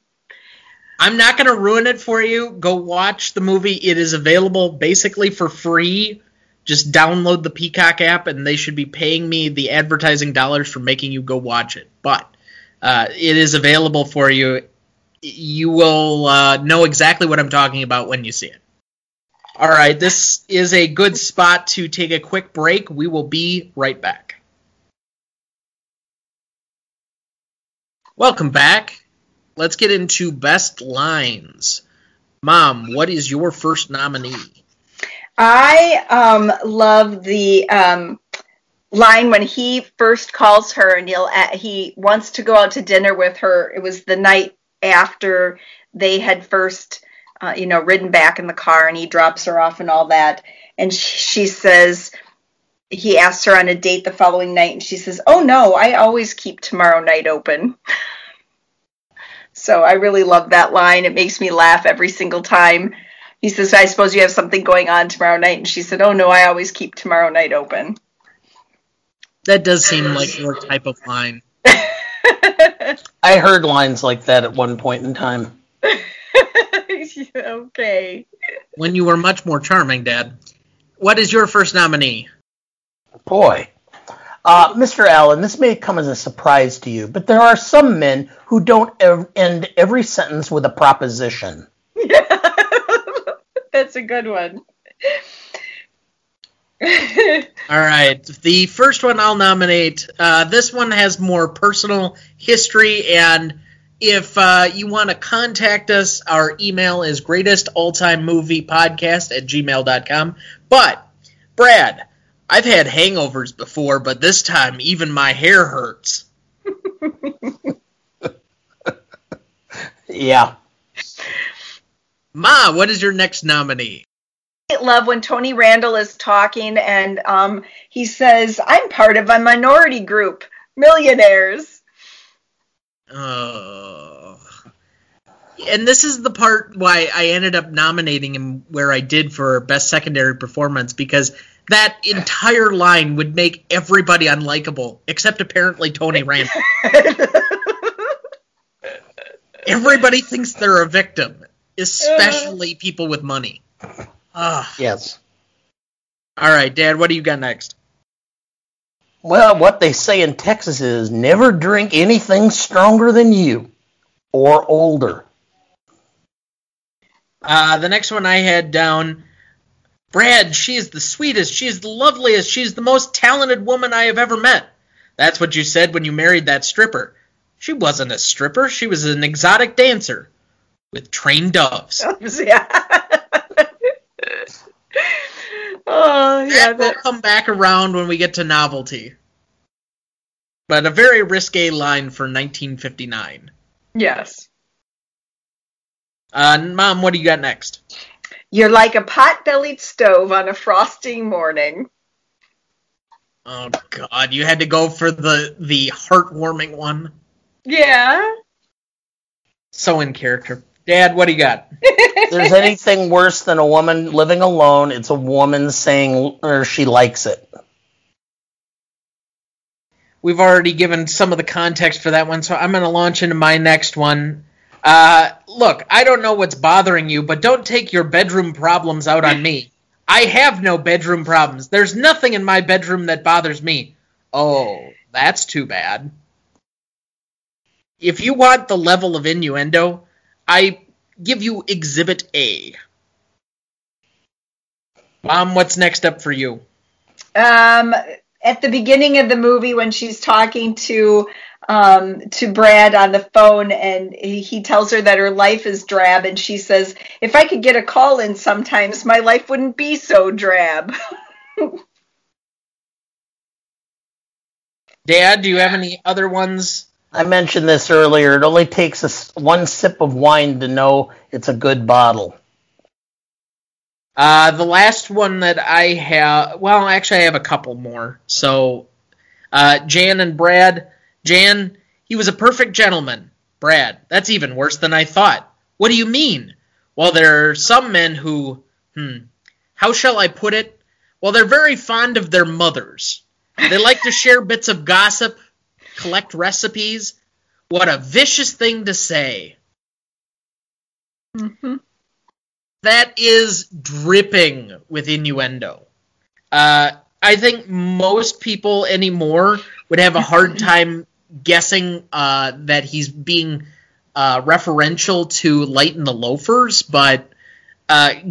I'm not going to ruin it for you. Go watch the movie. It is available basically for free. Just download the Peacock app, and they should be paying me the advertising dollars for making you go watch it. But it is available for you. You will know exactly what I'm talking about when you see it. All right, this is a good spot to take a quick break. We will be right back. Welcome back. Let's get into Best Lines. Mom, what is your first nominee? I love the... line when he first calls her and he wants to go out to dinner with her. It was the night after they had first, ridden back in the car, and he drops her off and all that. And she says, he asked her on a date the following night, and she says, "Oh no, I always keep tomorrow night open." So I really love that line. It makes me laugh every single time. He says, "I suppose you have something going on tomorrow night." And she said, "Oh no, I always keep tomorrow night open." That does seem like your type of line. I heard lines like that at one point in time. Okay. When you were much more charming, Dad. What is your first nominee? Boy. Mr. Allen, this may come as a surprise to you, but there are some men who don't end every sentence with a proposition. Yeah. That's a good one. All right, the first one I'll nominate. This one has more personal history, and if you want to contact us, our email is greatestalltimemoviepodcast@gmail.com. But, Brad, I've had hangovers before, but this time even my hair hurts. Yeah. Ma, what is your next nominee? Love when Tony Randall is talking and he says, "I'm part of a minority group, millionaires." Oh, and this is the part why I ended up nominating him where I did for best secondary performance, because that entire line would make everybody unlikable except apparently Tony Randall. Everybody thinks they're a victim, especially people with money. Yes. All right, Dad, what do you got next? Well, what they say in Texas is never drink anything stronger than you or older. The next one I had down, Brad, she is the sweetest, she is the loveliest, she is the most talented woman I have ever met. That's what you said when you married that stripper. She wasn't a stripper, she was an exotic dancer with trained doves. Yeah. Oh, yeah, that will come back around when we get to novelty. But a very risque line for 1959. Yes. Mom, what do you got next? You're like a pot-bellied stove on a frosty morning. Oh, God, you had to go for the heartwarming one? Yeah. So in character. Dad, what do you got? If there's anything worse than a woman living alone, it's a woman saying or she likes it. We've already given some of the context for that one, so I'm going to launch into my next one. Look, I don't know what's bothering you, but don't take your bedroom problems out on me. I have no bedroom problems. There's nothing in my bedroom that bothers me. Oh, that's too bad. If you want the level of innuendo, I give you Exhibit A. Mom, what's next up for you? At the beginning of the movie, when she's talking to Brad on the phone, and he tells her that her life is drab, and she says, "If I could get a call in sometimes, my life wouldn't be so drab." Dad, do you have any other ones? I mentioned this earlier. It only takes one sip of wine to know it's a good bottle. The last one that I have, well, actually I have a couple more. So, Jan and Brad. Jan, he was a perfect gentleman. Brad, that's even worse than I thought. What do you mean? Well, there are some men who, how shall I put it? Well, they're very fond of their mothers. They like to share bits of gossip, collect recipes. What a vicious thing to say. Mm-hmm. That is dripping with innuendo. I think most people anymore would have a hard time guessing that he's being referential to Lighten the Loafers, but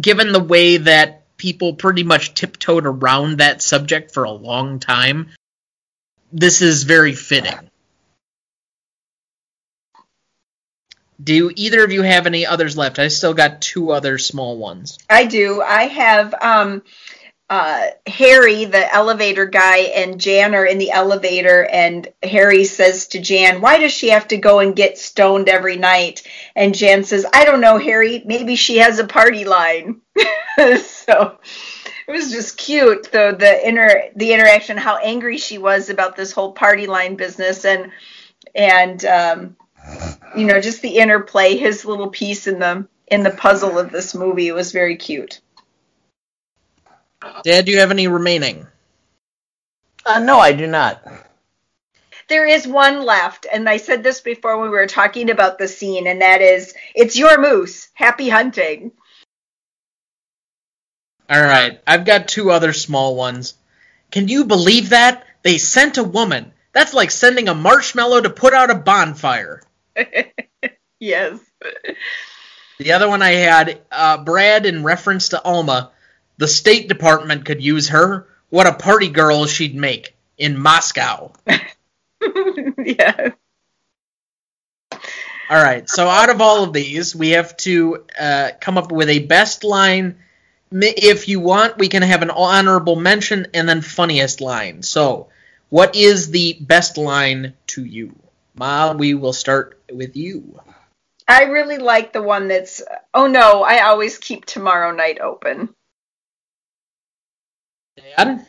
given the way that people pretty much tiptoed around that subject for a long time, this is very fitting. Do either of you have any others left? I still got two other small ones. I do. I have... Harry, the elevator guy, and Jan are in the elevator, and Harry says to Jan, "Why does she have to go and get stoned every night?" And Jan says, "I don't know, Harry. Maybe she has a party line." So it was just cute, though, the interaction, how angry she was about this whole party line business, and you know, just the interplay, his little piece in the puzzle of this movie was very cute. Dad, do you have any remaining? No, I do not. There is one left, and I said this before when we were talking about the scene, and that is, "It's your moose. Happy hunting." All right, I've got two other small ones. Can you believe that? They sent a woman. That's like sending a marshmallow to put out a bonfire. Yes. The other one I had, Brad, in reference to Alma, "The State Department could use her. What a party girl she'd make in Moscow." Yeah. All right, so out of all of these, we have to come up with a best line. If you want, we can have an honorable mention and then funniest line. So what is the best line to you? Ma, we will start with you. I really like the one that's, "Oh no, I always keep tomorrow night open." Dad?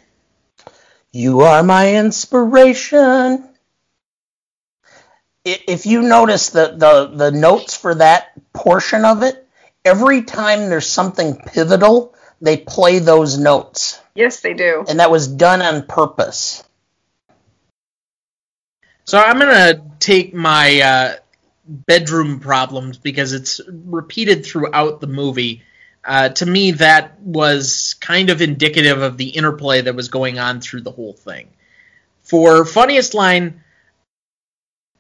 "You are my inspiration." If you notice the notes for that portion of it, every time there's something pivotal, they play those notes. Yes, they do. And that was done on purpose. So I'm going to take my bedroom problems, because it's repeated throughout the movie. To me, that was kind of indicative of the interplay that was going on through the whole thing. For funniest line,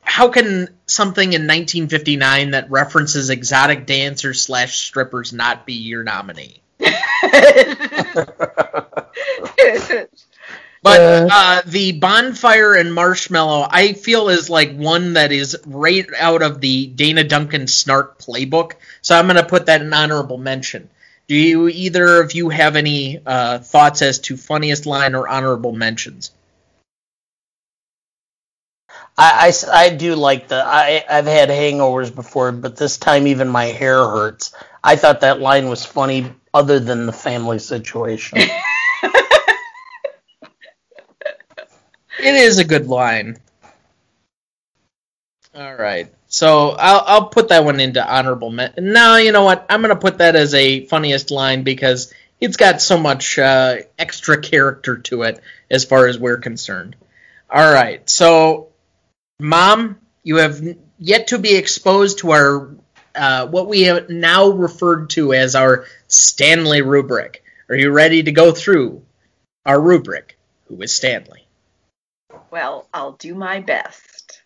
how can something in 1959 that references exotic dancers / strippers not be your nominee? But the bonfire and marshmallow, I feel, is like one that is right out of the Dana Duncan snark playbook. So I'm going to put that in honorable mention. Do you either of you have any thoughts as to funniest line or honorable mentions? I do like the... I've had hangovers before, but this time even my hair hurts. I thought that line was funny other than the family situation. It is a good line. All right. So I'll put that one into honorable mention. No, you know what? I'm going to put that as a funniest line because it's got so much extra character to it as far as we're concerned. All right. So, Mom, you have yet to be exposed to our what we have now referred to as our Stanley rubric. Are you ready to go through our rubric? Who is Stanley? Well, I'll do my best.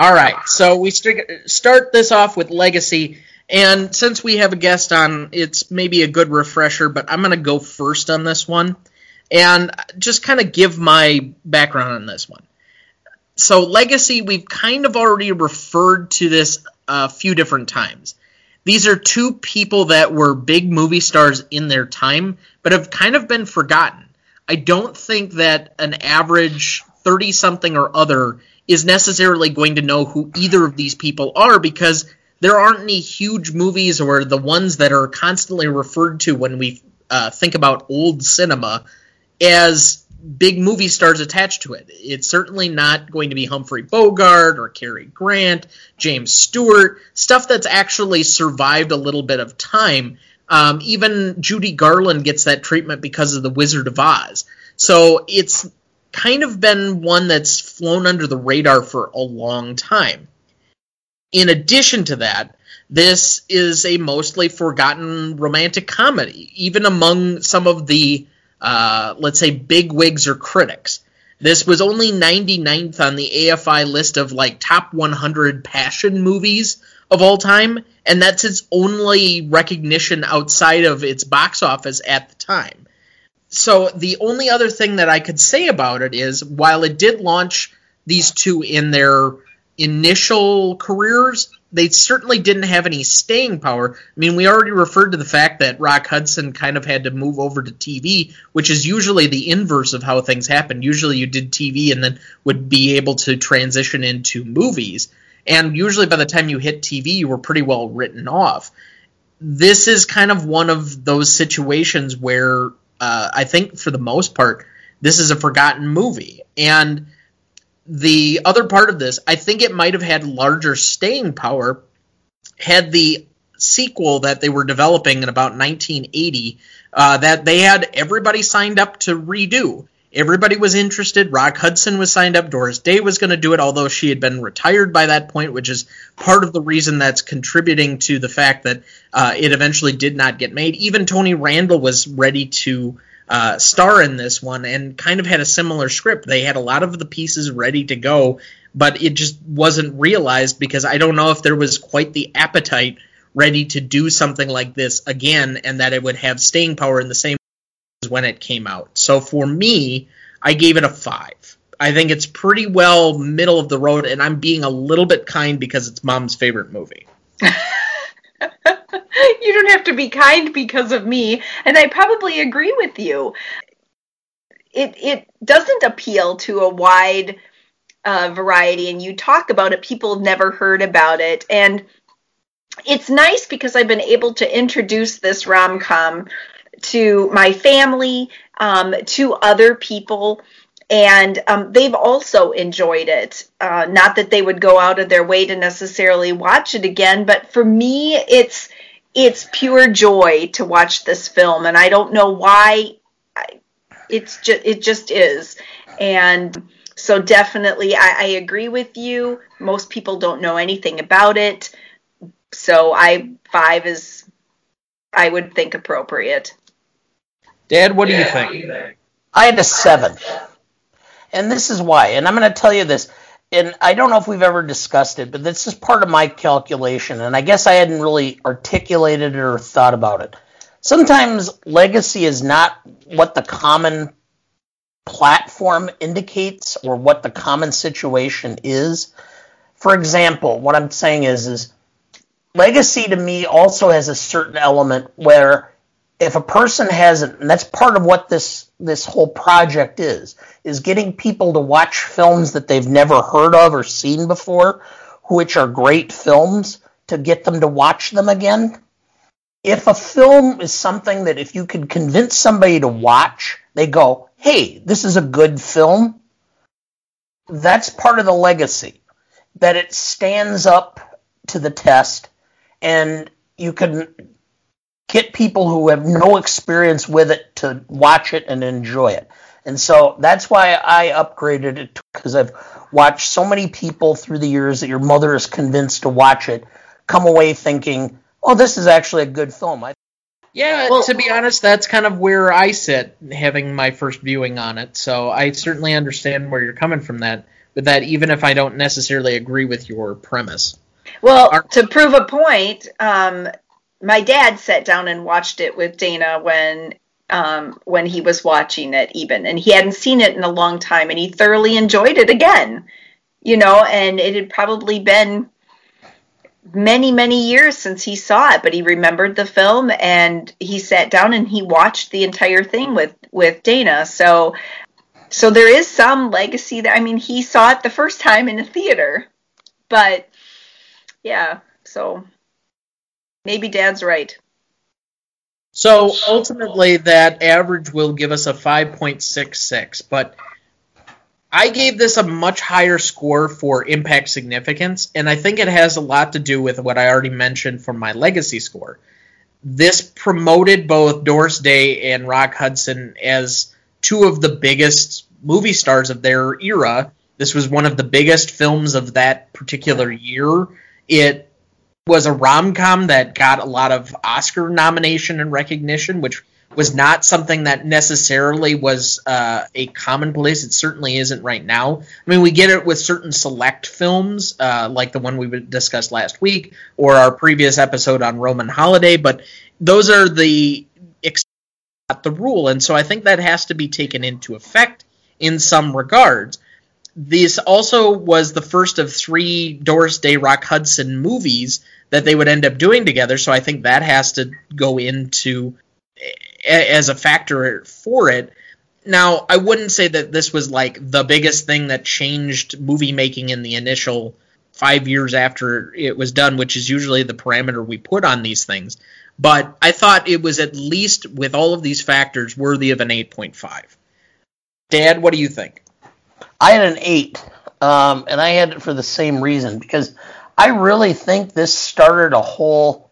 All right, so we start this off with legacy, and since we have a guest on, it's maybe a good refresher, but I'm going to go first on this one and just kind of give my background on this one. So legacy, we've kind of already referred to this a few different times. These are two people that were big movie stars in their time, but have kind of been forgotten. I don't think that an average 30-something or other is necessarily going to know who either of these people are, because there aren't any huge movies or the ones that are constantly referred to when we think about old cinema as big movie stars attached to it. It's certainly not going to be Humphrey Bogart or Cary Grant, James Stewart, stuff that's actually survived a little bit of time. Even Judy Garland gets that treatment because of The Wizard of Oz. So it's kind of been one that's flown under the radar for a long time. In addition to that, this is a mostly forgotten romantic comedy, even among some of the let's say bigwigs or critics. This was only 99th on the AFI list of like top 100 passion movies of all time, and that's its only recognition outside of its box office at the time. So the only other thing that I could say about it is, while it did launch these two in their initial careers, they certainly didn't have any staying power. I mean, we already referred to the fact that Rock Hudson kind of had to move over to TV, which is usually the inverse of how things happen. Usually you did TV and then would be able to transition into movies. And usually by the time you hit TV, you were pretty well written off. This is kind of one of those situations where I think for the most part, this is a forgotten movie. And the other part of this, I think it might have had larger staying power had the sequel that they were developing in about 1980 that they had everybody signed up to redo. Everybody was interested. Rock Hudson was signed up. Doris Day was going to do it, although she had been retired by that point, which is part of the reason that's contributing to the fact that it eventually did not get made. Even Tony Randall was ready to star in this one and kind of had a similar script. They had a lot of the pieces ready to go, but it just wasn't realized because I don't know if there was quite the appetite ready to do something like this again and that it would have staying power in the same way as when it came out. So for me, I gave it a 5. I think it's pretty well middle of the road, and I'm being a little bit kind because it's Mom's favorite movie. You don't have to be kind because of me, and I probably agree with you. It doesn't appeal to a wide variety, and you talk about it, people have never heard about it, and it's nice because I've been able to introduce this rom-com to my family, to other people, and they've also enjoyed it. Not that they would go out of their way to necessarily watch it again, but for me, it's pure joy to watch this film, and I don't know why. It just is. And so definitely, I agree with you. Most people don't know anything about it, so 5 is, I would think, appropriate. Dad, what do you think? I had a 7, and this is why. And I'm going to tell you this. And I don't know if we've ever discussed it, but this is part of my calculation, and I guess I hadn't really articulated it or thought about it. Sometimes legacy is not what the common platform indicates or what the common situation is. For example, what I'm saying is legacy to me also has a certain element where if a person hasn't, and that's part of what this whole project is getting people to watch films that they've never heard of or seen before, which are great films, to get them to watch them again. If a film is something that if you can convince somebody to watch, they go, hey, this is a good film, that's part of the legacy, that it stands up to the test, and you can get people who have no experience with it to watch it and enjoy it. And so that's why I upgraded it, because I've watched so many people through the years that your mother is convinced to watch it, come away thinking, oh, this is actually a good film. Yeah, well, to be honest, that's kind of where I sit, having my first viewing on it. So I certainly understand where you're coming from that. with that, even if I don't necessarily agree with your premise. Well, to prove a point, my dad sat down and watched it with Dana when he was watching it even, and he hadn't seen it in a long time, and he thoroughly enjoyed it again, you know, and it had probably been many, many years since he saw it, but he remembered the film, and he sat down and he watched the entire thing with Dana. So there is some legacy that, I mean, he saw it the first time in a theater, but yeah, so maybe Dad's right. So ultimately that average will give us a 5.66, but I gave this a much higher score for impact significance, and I think it has a lot to do with what I already mentioned for my legacy score. This promoted both Doris Day and Rock Hudson as two of the biggest movie stars of their era. This was one of the biggest films of that particular year. It was a rom-com that got a lot of Oscar nomination and recognition, which was not something that necessarily was a commonplace. It certainly isn't right now. I mean, we get it with certain select films, like the one we discussed last week or our previous episode on Roman Holiday, but those are the exceptions, not the rule, and so I think that has to be taken into effect in some regards. This also was the first of three Doris Day Rock Hudson movies that they would end up doing together, so I think that has to go into as a factor for it. Now, I wouldn't say that this was like the biggest thing that changed movie making in the initial 5 years after it was done, which is usually the parameter we put on these things, but I thought it was at least, with all of these factors, worthy of an 8.5. Dad, what do you think? I had an 8, and I had it for the same reason, because I really think this started a whole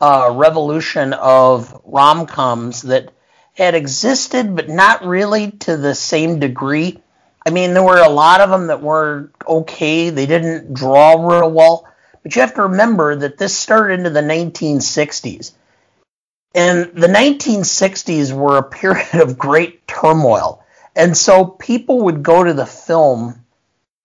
revolution of rom-coms that had existed, but not really to the same degree. I mean, there were a lot of them that were okay. They didn't draw real well, but you have to remember that this started into the 1960s, and the 1960s were a period of great turmoil. And so people would go to the film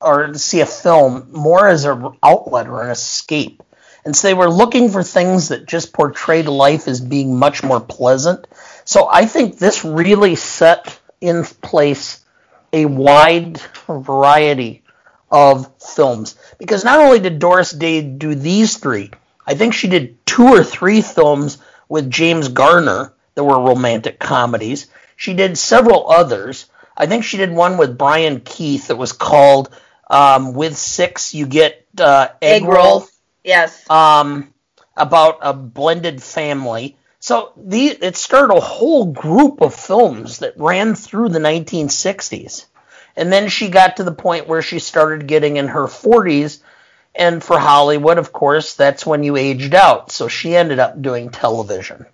or see a film more as an outlet or an escape. And so they were looking for things that just portrayed life as being much more pleasant. So I think this really set in place a wide variety of films. Because not only did Doris Day do these three, I think she did two or three films with James Garner that were romantic comedies. She did several others. I think she did one with Brian Keith that was called With Six You Get Egg Roll. Yes. About a blended family. So it started a whole group of films that ran through the 1960s. And then she got to the point where she started getting in her 40s. And for Hollywood, of course, that's when you aged out. So she ended up doing television.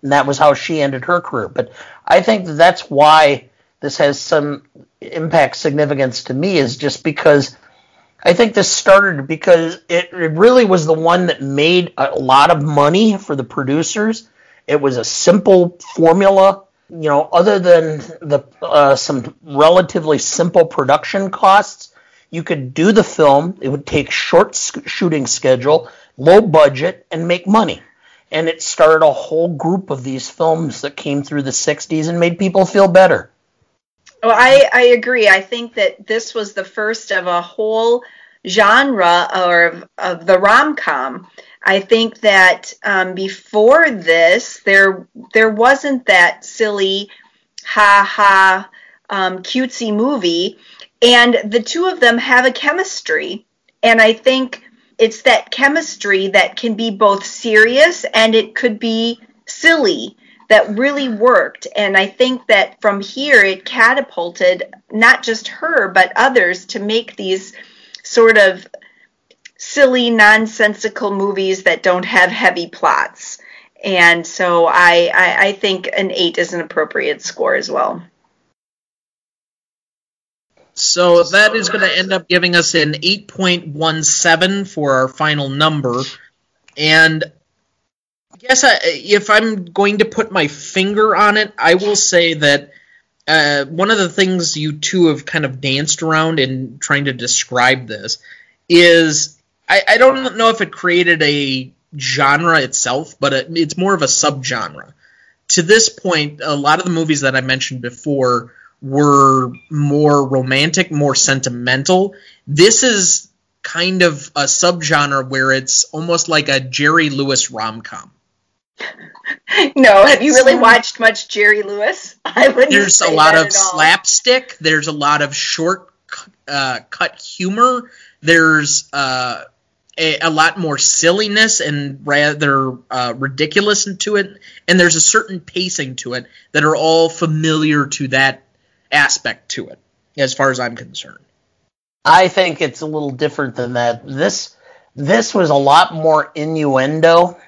And that was how she ended her career. But I think that's why this has some impact significance to me, is just because I think this started because it really was the one that made a lot of money for the producers. It was a simple formula, you know, other than the some relatively simple production costs. You could do the film. It would take short shooting schedule, low budget, and make money. And it started a whole group of these films that came through the 60s and made people feel better. Well, I agree. I think that this was the first of a whole genre of the rom-com. I think that before this, there wasn't that silly, ha-ha, cutesy movie. And the two of them have a chemistry. And I think it's that chemistry that can be both serious and it could be silly that really worked. And I think that from here it catapulted not just her but others to make these sort of silly, nonsensical movies that don't have heavy plots. And so I think an 8 is an appropriate score as well. So that is going to end up giving us an 8.17 for our final number. And I guess if I'm going to put my finger on it, I will say that one of the things you two have kind of danced around in trying to describe this is, I don't know if it created a genre itself, but it's more of a subgenre. To this point, a lot of the movies that I mentioned before were more romantic, more sentimental. This is kind of a subgenre where it's almost like a Jerry Lewis rom-com. No, have you really watched much Jerry Lewis? I wouldn't. There's a lot of slapstick. There's a lot of short cut humor. There's a lot more silliness and rather ridiculous into it. And there's a certain pacing to it that are all familiar to that aspect to it, as far as I'm concerned. I think it's a little different than that. This was a lot more innuendo.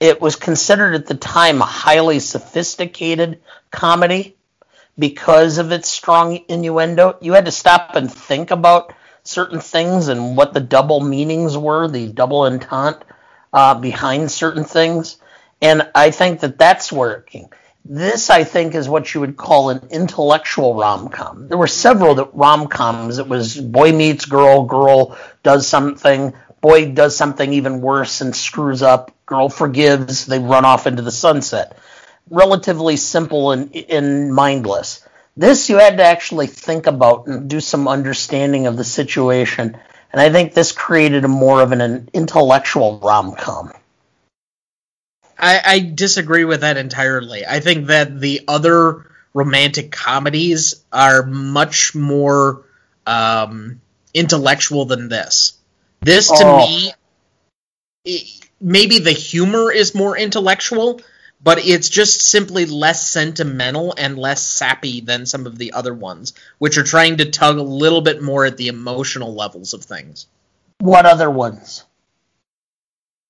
It was considered at the time a highly sophisticated comedy because of its strong innuendo. You had to stop and think about certain things and what the double meanings were, the double entente behind certain things. And I think that that's working. This, I think, is what you would call an intellectual rom-com. There were several rom-coms. It was boy meets girl, girl does something, boy does something even worse and screws up, girl forgives, they run off into the sunset. Relatively simple and mindless. This you had to actually think about and do some understanding of the situation, and I think this created a more of an intellectual rom-com. I disagree with that entirely. I think that the other romantic comedies are much more intellectual than this. This, to me, maybe the humor is more intellectual, but it's just simply less sentimental and less sappy than some of the other ones, which are trying to tug a little bit more at the emotional levels of things. What other ones?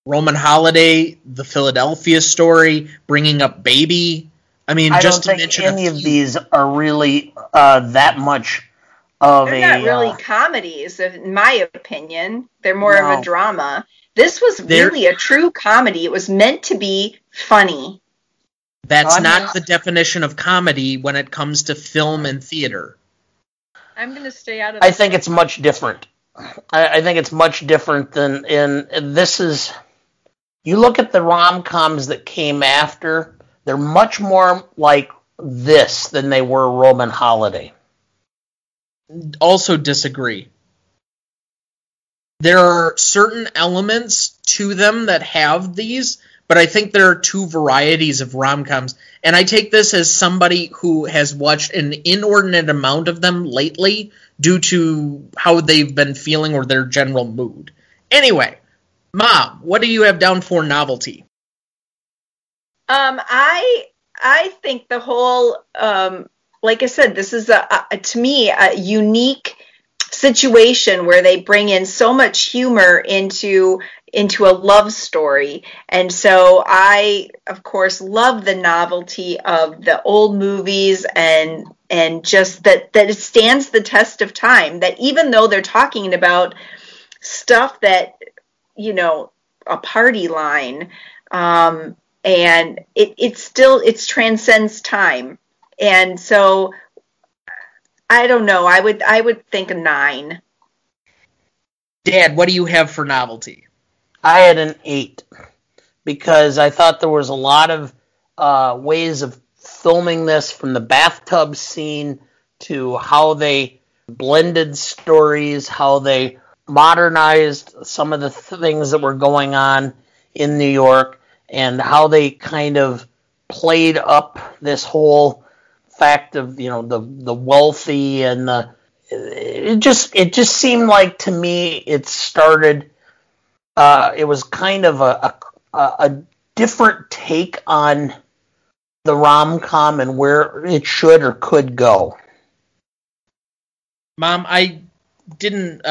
Roman Holiday, The Philadelphia Story, Bringing Up Baby. I mean, just to mention, I don't think any of these are really that much of a... They're not really comedies, in my opinion. They're more of a drama. This was really a true comedy. It was meant to be funny. That's not the definition of comedy when it comes to film and theater. I'm going to stay out of... I think it's much different. I think it's much different than... And this is... You look at the rom-coms that came after, they're much more like this than they were Roman Holiday. Also disagree. There are certain elements to them that have these, but I think there are two varieties of rom-coms. And I take this as somebody who has watched an inordinate amount of them lately due to how they've been feeling or their general mood. Anyway... Mom, what do you have down for novelty? I think the whole, like I said, this is to me a unique situation where they bring in so much humor into a love story. And so I, of course, love the novelty of the old movies and just that it stands the test of time, that even though they're talking about stuff that, you know, a party line, and it transcends time. And so I don't know, I would think a 9. Dad, what do you have for novelty? I had an 8 because I thought there was a lot of ways of filming this, from the bathtub scene to how they blended stories, how they modernized some of the things that were going on in New York, and how they kind of played up this whole fact of, you know, the wealthy and it just seemed like, to me, it started, it was kind of a different take on the rom-com and where it should or could go. Mom, I didn't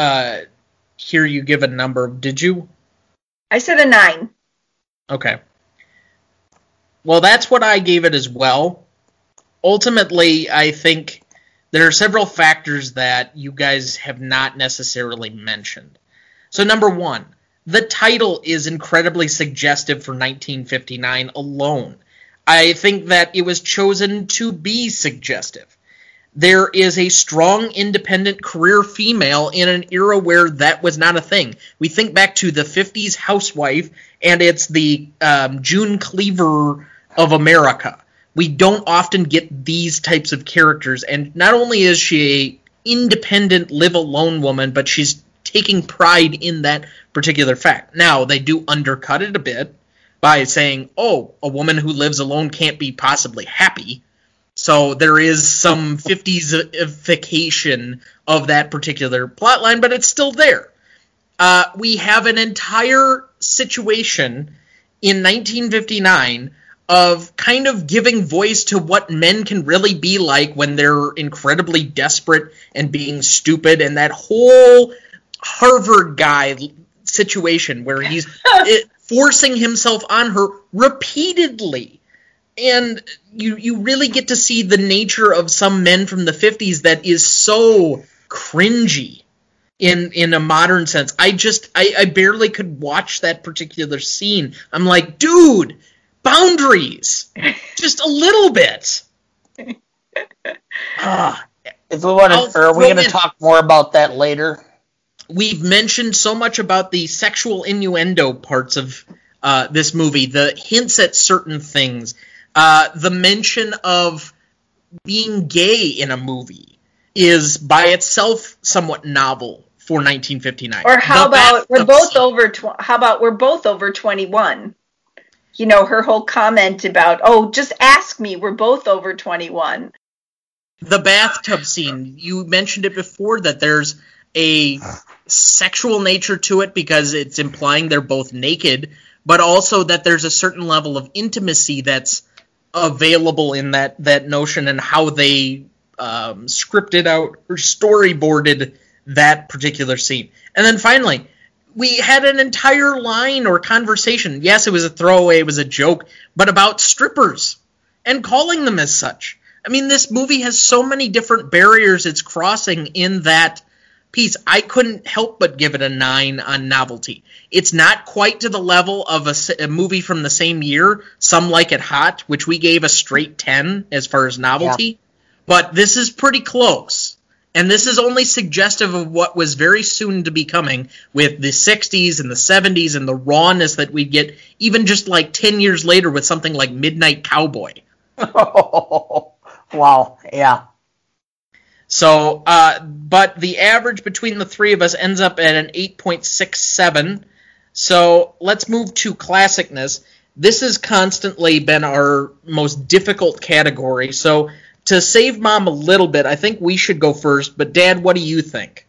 hear you give a number, did you? I said a 9. Okay. Well, that's what I gave it as well. Ultimately, I think there are several factors that you guys have not necessarily mentioned. So, number one, the title is incredibly suggestive for 1959 alone. I think that it was chosen to be suggestive. there is a strong, independent career female in an era where that was not a thing. We think back to the 50s housewife, and it's the June Cleaver of America. We don't often get these types of characters, and not only is she an independent, live-alone woman, but she's taking pride in that particular fact. Now, they do undercut it a bit by saying, oh, a woman who lives alone can't be possibly happy. So there is some 50s-ification of that particular plotline, but it's still there. We have an entire situation in 1959 of kind of giving voice to what men can really be like when they're incredibly desperate and being stupid, and that whole Harvard guy situation where he's forcing himself on her repeatedly. And you really get to see the nature of some men from the 50s that is so cringy in a modern sense. I barely could watch that particular scene. I'm like, dude, boundaries. Just a little bit. Are we going to talk more about that later? We've mentioned so much about the sexual innuendo parts of this movie, the hints at certain things. The mention of being gay in a movie is by itself somewhat novel for 1959. Or we're both over 21? You know, her whole comment about, oh, just ask me, we're both over 21. The bathtub scene, you mentioned it before that there's a sexual nature to it because it's implying they're both naked, but also that there's a certain level of intimacy that's available in that notion and how they scripted out or storyboarded that particular scene. And then finally, we had an entire line or conversation. Yes, it was a throwaway, it was a joke, but about strippers and calling them as such. I mean, this movie has so many different barriers it's crossing in that piece. I couldn't help but give it a 9 on novelty. It's not quite to the level of a movie from the same year, Some Like It Hot, which we gave a straight 10 as far as novelty, But this is pretty close. And this is only suggestive of what was very soon to be coming with the 60s and the 70s and the rawness that we'd get even just like 10 years later with something like Midnight Cowboy. Oh, wow, yeah. So, but the average between the three of us ends up at an 8.67. So let's move to classicness. This has constantly been our most difficult category. So to save Mom a little bit, I think we should go first. But Dad, what do you think?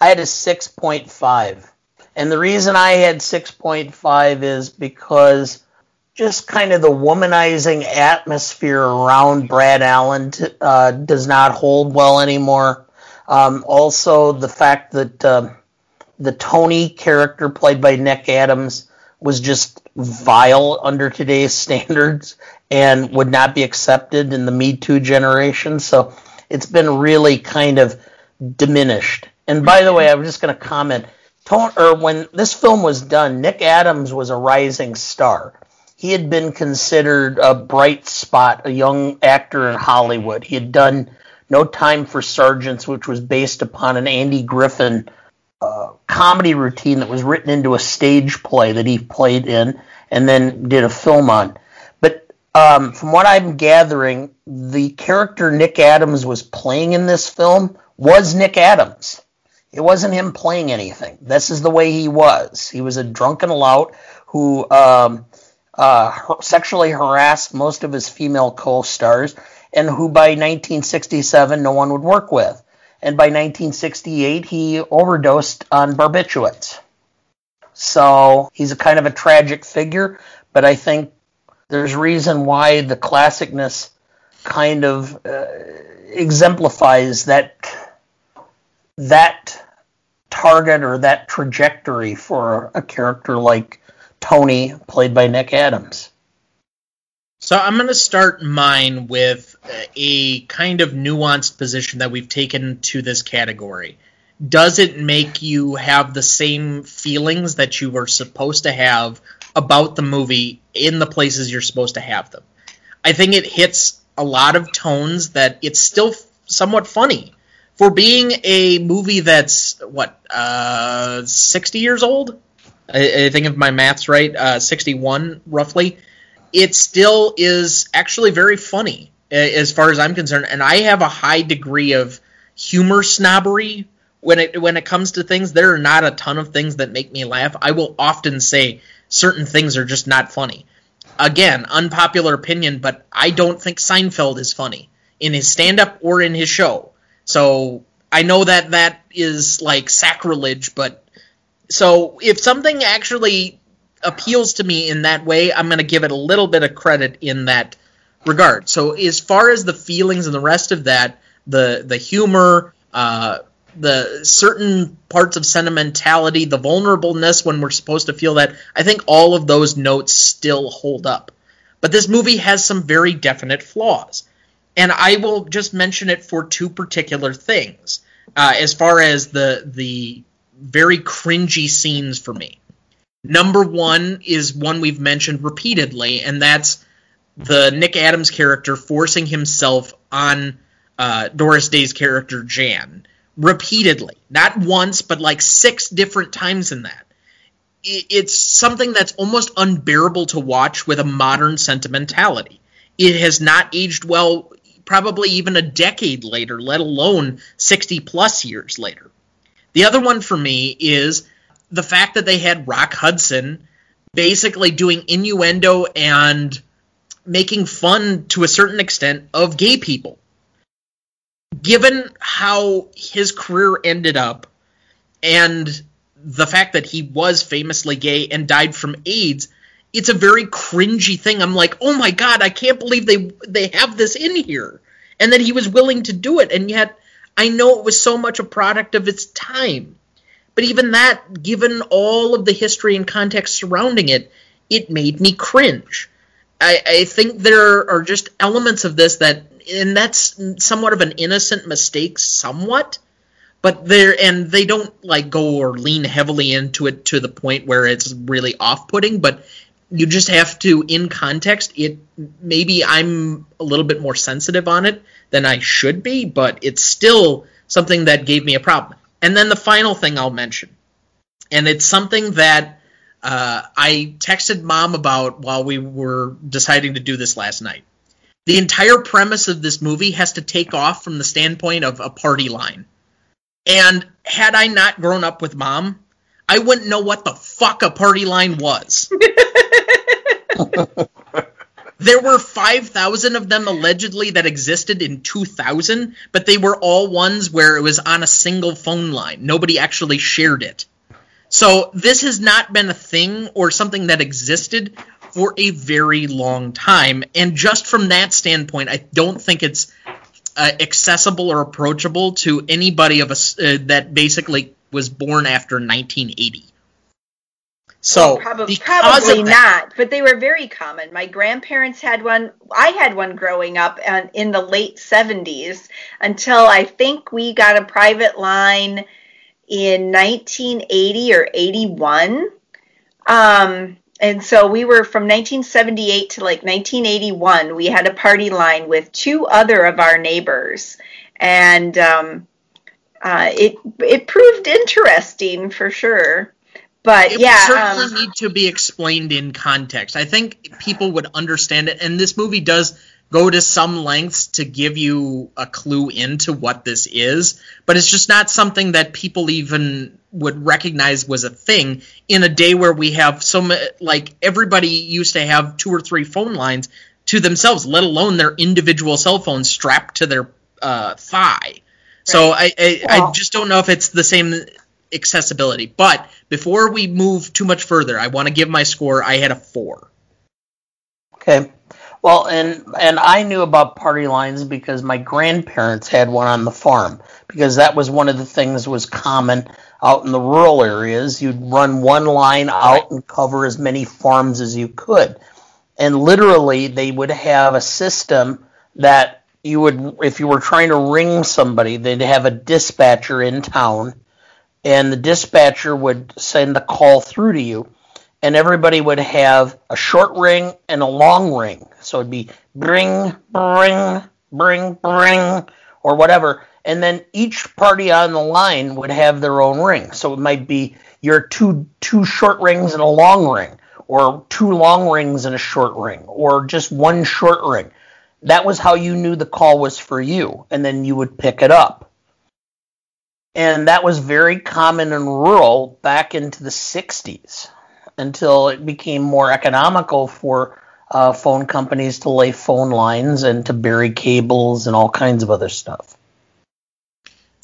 I had a 6.5. And the reason I had 6.5 is because just kind of the womanizing atmosphere around Brad Allen does not hold well anymore. Also, the fact that the Tony character played by Nick Adams was just vile under today's standards and would not be accepted in the Me Too generation. So it's been really kind of diminished. And by the way, I was just going to comment, when this film was done, Nick Adams was a rising star. He had been considered a bright spot, a young actor in Hollywood. He had done No Time for Sergeants, which was based upon an Andy Griffin comedy routine that was written into a stage play that he played in and then did a film on. But from what I'm gathering, the character Nick Adams was playing in this film was Nick Adams. It wasn't him playing anything. This is the way he was. He was a drunken lout who sexually harassed most of his female co-stars, and who by 1967 no one would work with. And by 1968 he overdosed on barbiturates. So he's a kind of a tragic figure, but I think there's reason why the classicness kind of exemplifies that target or that trajectory for a character like Tony, played by Nick Adams. So I'm going to start mine with a kind of nuanced position that we've taken to this category. Does it make you have the same feelings that you were supposed to have about the movie in the places you're supposed to have them? I think it hits a lot of tones that it's still somewhat funny for being a movie that's, 60 years old? I think if my math's right, 61 roughly. It still is actually very funny as far as I'm concerned, and I have a high degree of humor snobbery when it comes to things. There are not a ton of things that make me laugh. I will often say certain things are just not funny. Again, unpopular opinion, but I don't think Seinfeld is funny in his stand-up or in his show. So I know that is like sacrilege, but so if something actually appeals to me in that way, I'm going to give it a little bit of credit in that regard. So as far as the feelings and the rest of that, the humor, the certain parts of sentimentality, the vulnerableness when we're supposed to feel that, I think all of those notes still hold up. But this movie has some very definite flaws. And I will just mention it for two particular things, as far as the very cringy scenes for me. Number one is one we've mentioned repeatedly, and that's the Nick Adams character forcing himself on Doris Day's character Jan repeatedly. Not once, but like six different times in that. It's something that's almost unbearable to watch with a modern sentimentality. It has not aged well, probably even a decade later, let alone 60-plus years later. The other one for me is the fact that they had Rock Hudson basically doing innuendo and making fun, to a certain extent, of gay people. Given how his career ended up and the fact that he was famously gay and died from AIDS, it's a very cringy thing. I'm like, oh my God, I can't believe they have this in here. And that he was willing to do it. And yet, I know it was so much a product of its time. But even that, given all of the history and context surrounding it, it made me cringe. I think there are just elements of this that, and that's somewhat of an innocent mistake, somewhat. But they don't like go or lean heavily into it to the point where it's really off-putting, but you just have to, in context, maybe I'm a little bit more sensitive on it than I should be, but it's still something that gave me a problem. And then the final thing I'll mention, and it's something that I texted Mom about while we were deciding to do this last night. The entire premise of this movie has to take off from the standpoint of a party line. And had I not grown up with Mom, I wouldn't know what the fuck a party line was. There were 5,000 of them allegedly that existed in 2000, but they were all ones where it was on a single phone line. Nobody actually shared it. So this has not been a thing or something that existed for a very long time. And just from that standpoint, I don't think it's accessible or approachable to anybody of us that basically was born after 1980. So well, probably not, but they were very common. My grandparents had one. I had one growing up in the late 70s until I think we got a private line in 1980 or 81. And so we were from 1978 to like 1981. We had a party line with two other of our neighbors, and it proved interesting for sure. But it certainly need to be explained in context. I think people would understand it, and this movie does go to some lengths to give you a clue into what this is, but it's just not something that people even would recognize was a thing in a day where we have so much, like everybody used to have two or three phone lines to themselves, let alone their individual cell phones strapped to their thigh. So right. I just don't know if it's the same accessibility. But before we move too much further, I want to give my score. I had a 4. Okay. Well, and I knew about party lines because my grandparents had one on the farm, because that was one of the things that was common out in the rural areas. You'd run one line out and cover as many farms as you could. And literally they would have a system that you would, if you were trying to ring somebody, they'd have a dispatcher in town. And the dispatcher would send a call through to you, and everybody would have a short ring and a long ring. So it'd be bring, bring, bring, bring, or whatever. And then each party on the line would have their own ring. So it might be your two short rings and a long ring, or two long rings and a short ring, or just one short ring. That was how you knew the call was for you, and then you would pick it up. And that was very common and rural back into the 60s, until it became more economical for phone companies to lay phone lines and to bury cables and all kinds of other stuff.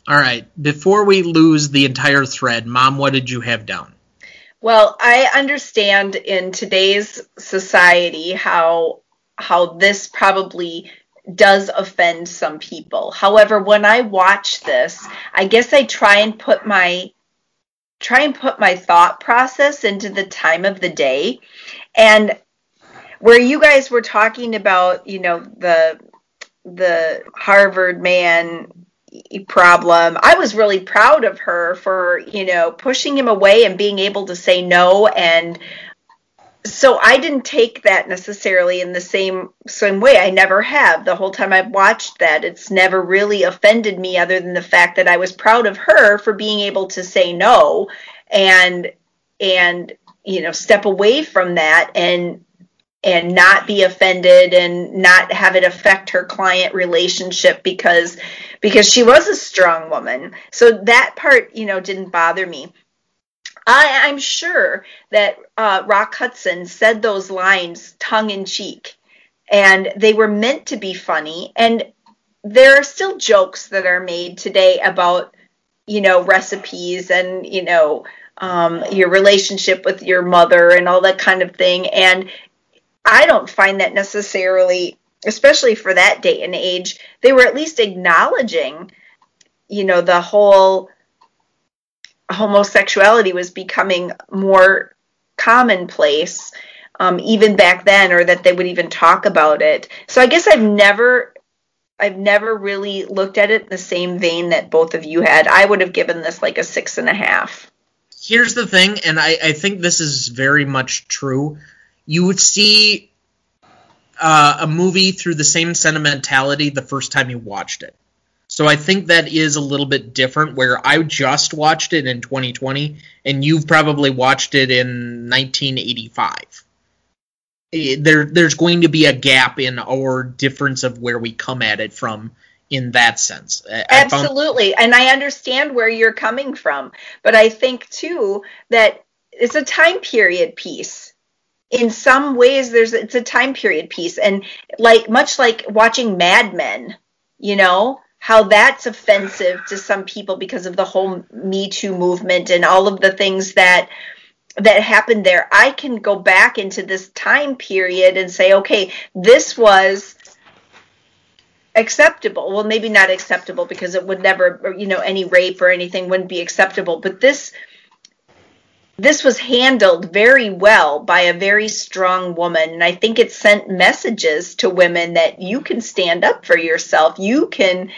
All right. Before we lose the entire thread, Mom, what did you have down? Well, I understand in today's society how this probably does offend some people. However, when I watch this, I guess I try and put my thought process into the time of the day. And where you guys were talking about, you know, the Harvard man problem, I was really proud of her for, you know, pushing him away and being able to say no. And so I didn't take that necessarily in the same way. I never have. The whole time I've watched that, it's never really offended me, other than the fact that I was proud of her for being able to say no and you know, step away from that and not be offended and not have it affect her client relationship, because she was a strong woman. So that part, you know, didn't bother me. I'm sure that Rock Hudson said those lines tongue in cheek, and they were meant to be funny. And there are still jokes that are made today about, you know, recipes and, you know, your relationship with your mother and all that kind of thing. And I don't find that necessarily, especially for that day and age, they were at least acknowledging, you know, the whole homosexuality was becoming more commonplace even back then, or that they would even talk about it. So I guess I've never really looked at it in the same vein that both of you had. I would have given this like a 6.5. Here's the thing, and I think this is very much true. You would see a movie through the same sentimentality the first time you watched it. So I think that is a little bit different, where I just watched it in 2020, and you've probably watched it in 1985. There's going to be a gap in our difference of where we come at it from in that sense. Absolutely, and I understand where you're coming from, but I think, too, that it's a time period piece. In some ways, it's a time period piece, and much like watching Mad Men, you know, how that's offensive to some people because of the whole Me Too movement and all of the things that happened there. I can go back into this time period and say, okay, this was acceptable. Well, maybe not acceptable, because it would never, you know, any rape or anything wouldn't be acceptable. But this was handled very well by a very strong woman. And I think it sent messages to women that you can stand up for yourself. You can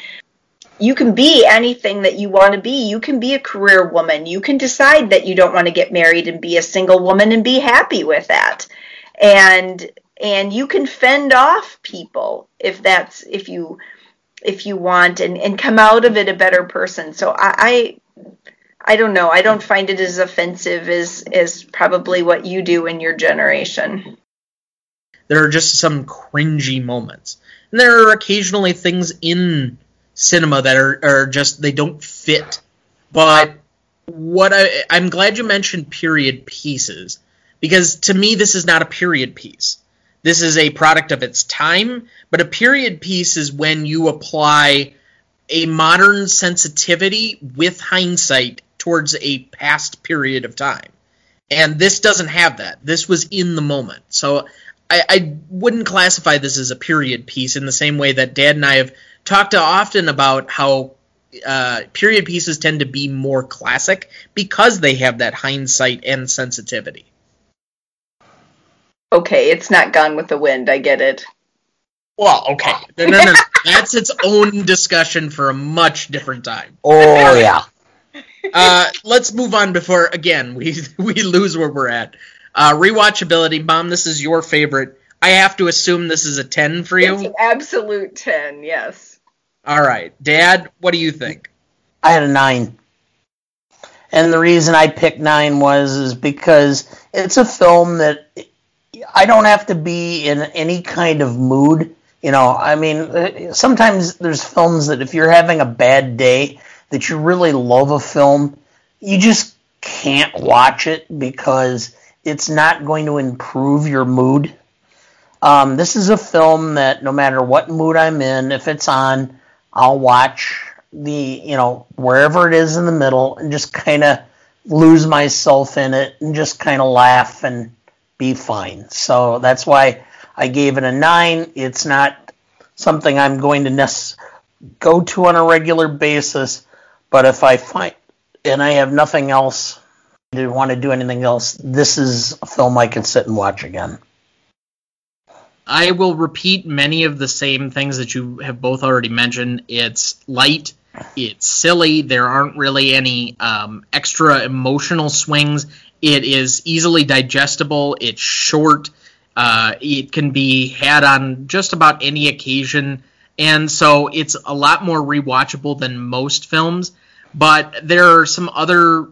be anything that you want to be. You can be a career woman. You can decide that you don't want to get married and be a single woman and be happy with that. And you can fend off people if you want, and come out of it a better person. So I don't know. I don't find it as offensive as probably what you do in your generation. There are just some cringy moments. And there are occasionally things in cinema that are just, they don't fit. But what I'm glad you mentioned period pieces, because to me this is not a period piece. This is a product of its time, but a period piece is when you apply a modern sensitivity with hindsight towards a past period of time. And this doesn't have that. This was in the moment. So I wouldn't classify this as a period piece, in the same way that Dad and I have talked often about how period pieces tend to be more classic because they have that hindsight and sensitivity. Okay, it's not Gone with the Wind. I get it. Well, okay. No. That's its own discussion for a much different time. Oh, yeah. Let's move on before, again, we lose where we're at. Rewatchability. Mom, this is your favorite. I have to assume this is a 10 for you? It's an absolute 10, yes. All right. Dad, what do you think? I had a 9. And the reason I picked 9 is because it's a film that I don't have to be in any kind of mood. You know, I mean, sometimes there's films that if you're having a bad day, that you really love a film, you just can't watch it because it's not going to improve your mood. This is a film that no matter what mood I'm in, if it's on, I'll watch wherever it is in the middle and just kind of lose myself in it and just kind of laugh and be fine. So that's why I gave it a 9. It's not something I'm going to go to on a regular basis, but if I find and I have nothing else to want to do anything else, this is a film I can sit and watch again. I will repeat many of the same things that you have both already mentioned. It's light. It's silly. There aren't really any extra emotional swings. It is easily digestible. It's short. It can be had on just about any occasion. And so it's a lot more rewatchable than most films. But there are some other...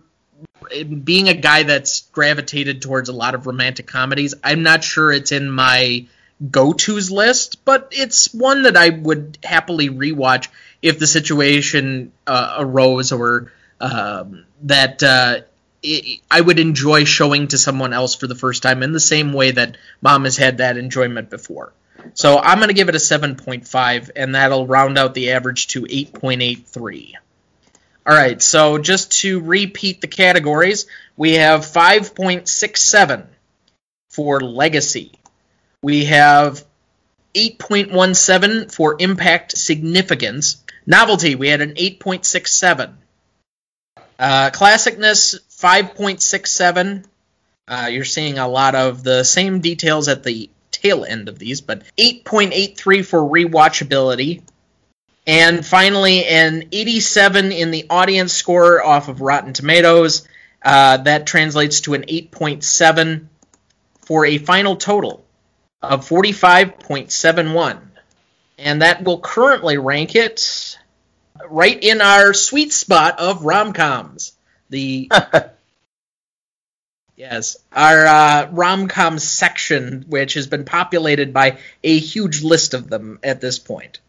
Being a guy that's gravitated towards a lot of romantic comedies, I'm not sure it's in my go-tos list, but it's one that I would happily rewatch if the situation arose or I would enjoy showing to someone else for the first time in the same way that Mom has had that enjoyment before. So I'm going to give it a 7.5, and that'll round out the average to 8.83. All right, so just to repeat the categories, we have 5.67 for Legacy. We have 8.17 for Impact Significance. Novelty, we had an 8.67. Classicness, 5.67. You're seeing a lot of the same details at the tail end of these, but 8.83 for rewatchability. And finally, an 87 in the audience score off of Rotten Tomatoes. That translates to an 8.7 for a final total of 45.71. And that will currently rank it right in our sweet spot of rom-coms. Yes, our rom-com section, which has been populated by a huge list of them at this point.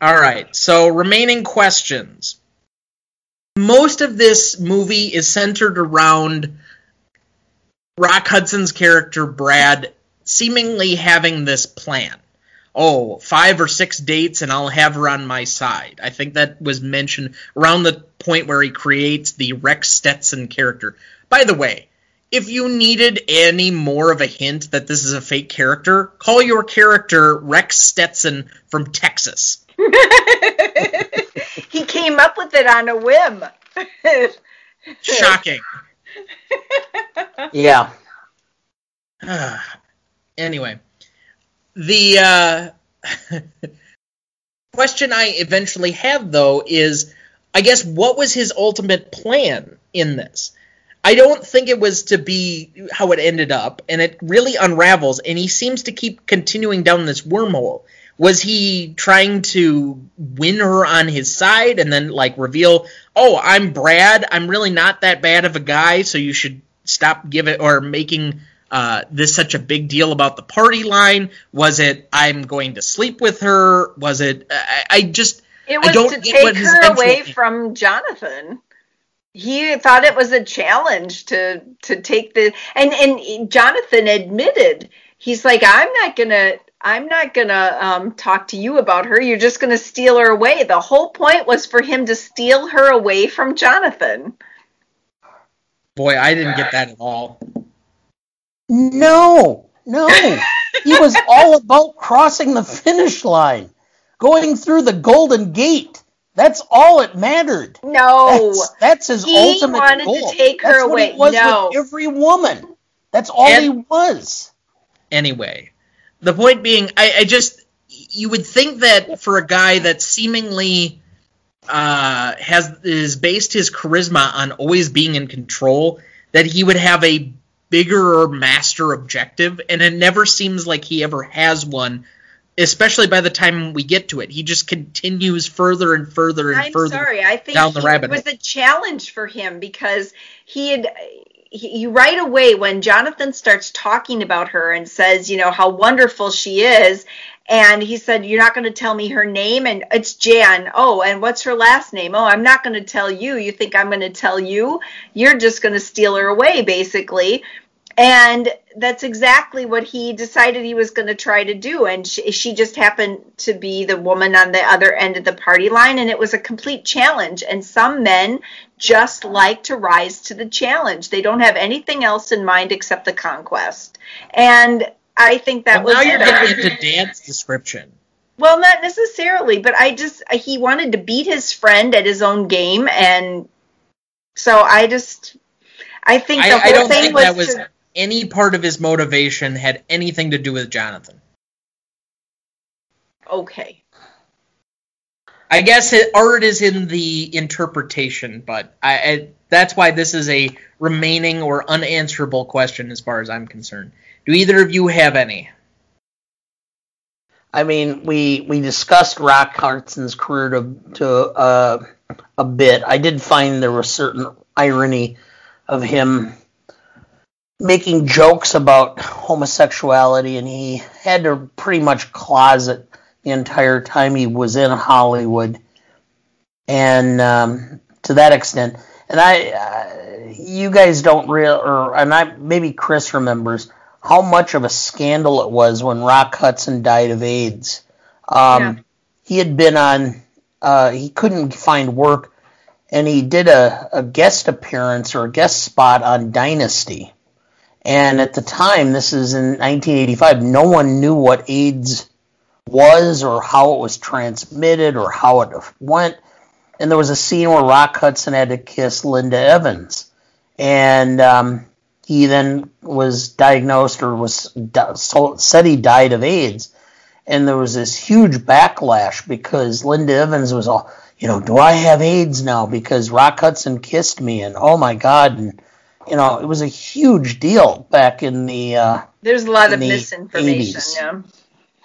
All right, so remaining questions. Most of this movie is centered around Rock Hudson's character, Brad, seemingly having this plan. 5 or 6 dates and I'll have her on my side. I think that was mentioned around the point where he creates the Rex Stetson character. By the way, if you needed any more of a hint that this is a fake character, call your character Rex Stetson from Texas. He came up with it on a whim. Shocking. Yeah. Anyway, the question I eventually have, though, is, I guess, what was his ultimate plan in this? I don't think it was to be how it ended up, and it really unravels, and he seems to keep continuing down this wormhole. Was he trying to win her on his side and then, reveal, I'm Brad, I'm really not that bad of a guy, so you should stop making this such a big deal about the party line? Was it, I'm going to sleep with her? Was it, It was to take her away from Jonathan. He thought it was a challenge to take the, and Jonathan admitted, he's like, I'm not gonna talk to you about her. You're just gonna steal her away. The whole point was for him to steal her away from Jonathan. Boy, I didn't get that at all. No. He was all about crossing the finish line, going through the Golden Gate. That's all it mattered. No, that's his ultimate goal. He wanted to take her away. That's what he was with every woman. That's all he was. Anyway. The point being, I just, you would think that for a guy that seemingly is based his charisma on always being in control, that he would have a bigger master objective, and it never seems like he ever has one especially by the time we get to it. He just continues further and further and further down the rabbit hole. I'm sorry. I think it was a challenge for him because he had... right away when Jonathan starts talking about her and says, you know, how wonderful she is, and he said, you're not going to tell me her name? And it's Jan. Oh, and what's her last name? Oh, I'm not going to tell you. You think I'm going to tell you? You're just going to steal her away, basically. And that's exactly what he decided he was going to try to do. And she just happened to be the woman on the other end of the party line. And it was a complete challenge. And some men just like to rise to the challenge. They don't have anything else in mind except the conquest. And I think that was... Now you're getting into Dan's description. Well, not necessarily. But he wanted to beat his friend at his own game. And so I think the whole thing was... Any part of his motivation had anything to do with Jonathan. Okay. I guess art is in the interpretation, but that's why this is a remaining or unanswerable question as far as I'm concerned. Do either of you have any? I mean, we discussed Rock Hudson's career to a bit. I did find there was certain irony of him making jokes about homosexuality, and he had to pretty much closet the entire time he was in Hollywood, and to that extent. And you guys don't maybe Chris remembers how much of a scandal it was when Rock Hudson died of AIDS. He had been on, he couldn't find work, and he did a guest appearance or a guest spot on Dynasty. And at the time, this is in 1985, no one knew what AIDS was or how it was transmitted or how it went. And there was a scene where Rock Hudson had to kiss Linda Evans. And he then was diagnosed or said he died of AIDS. And there was this huge backlash because Linda Evans was all, you know, do I have AIDS now because Rock Hudson kissed me? And oh, my God, and... You know, it was a huge deal back in the 80s. There's a lot of misinformation, yeah.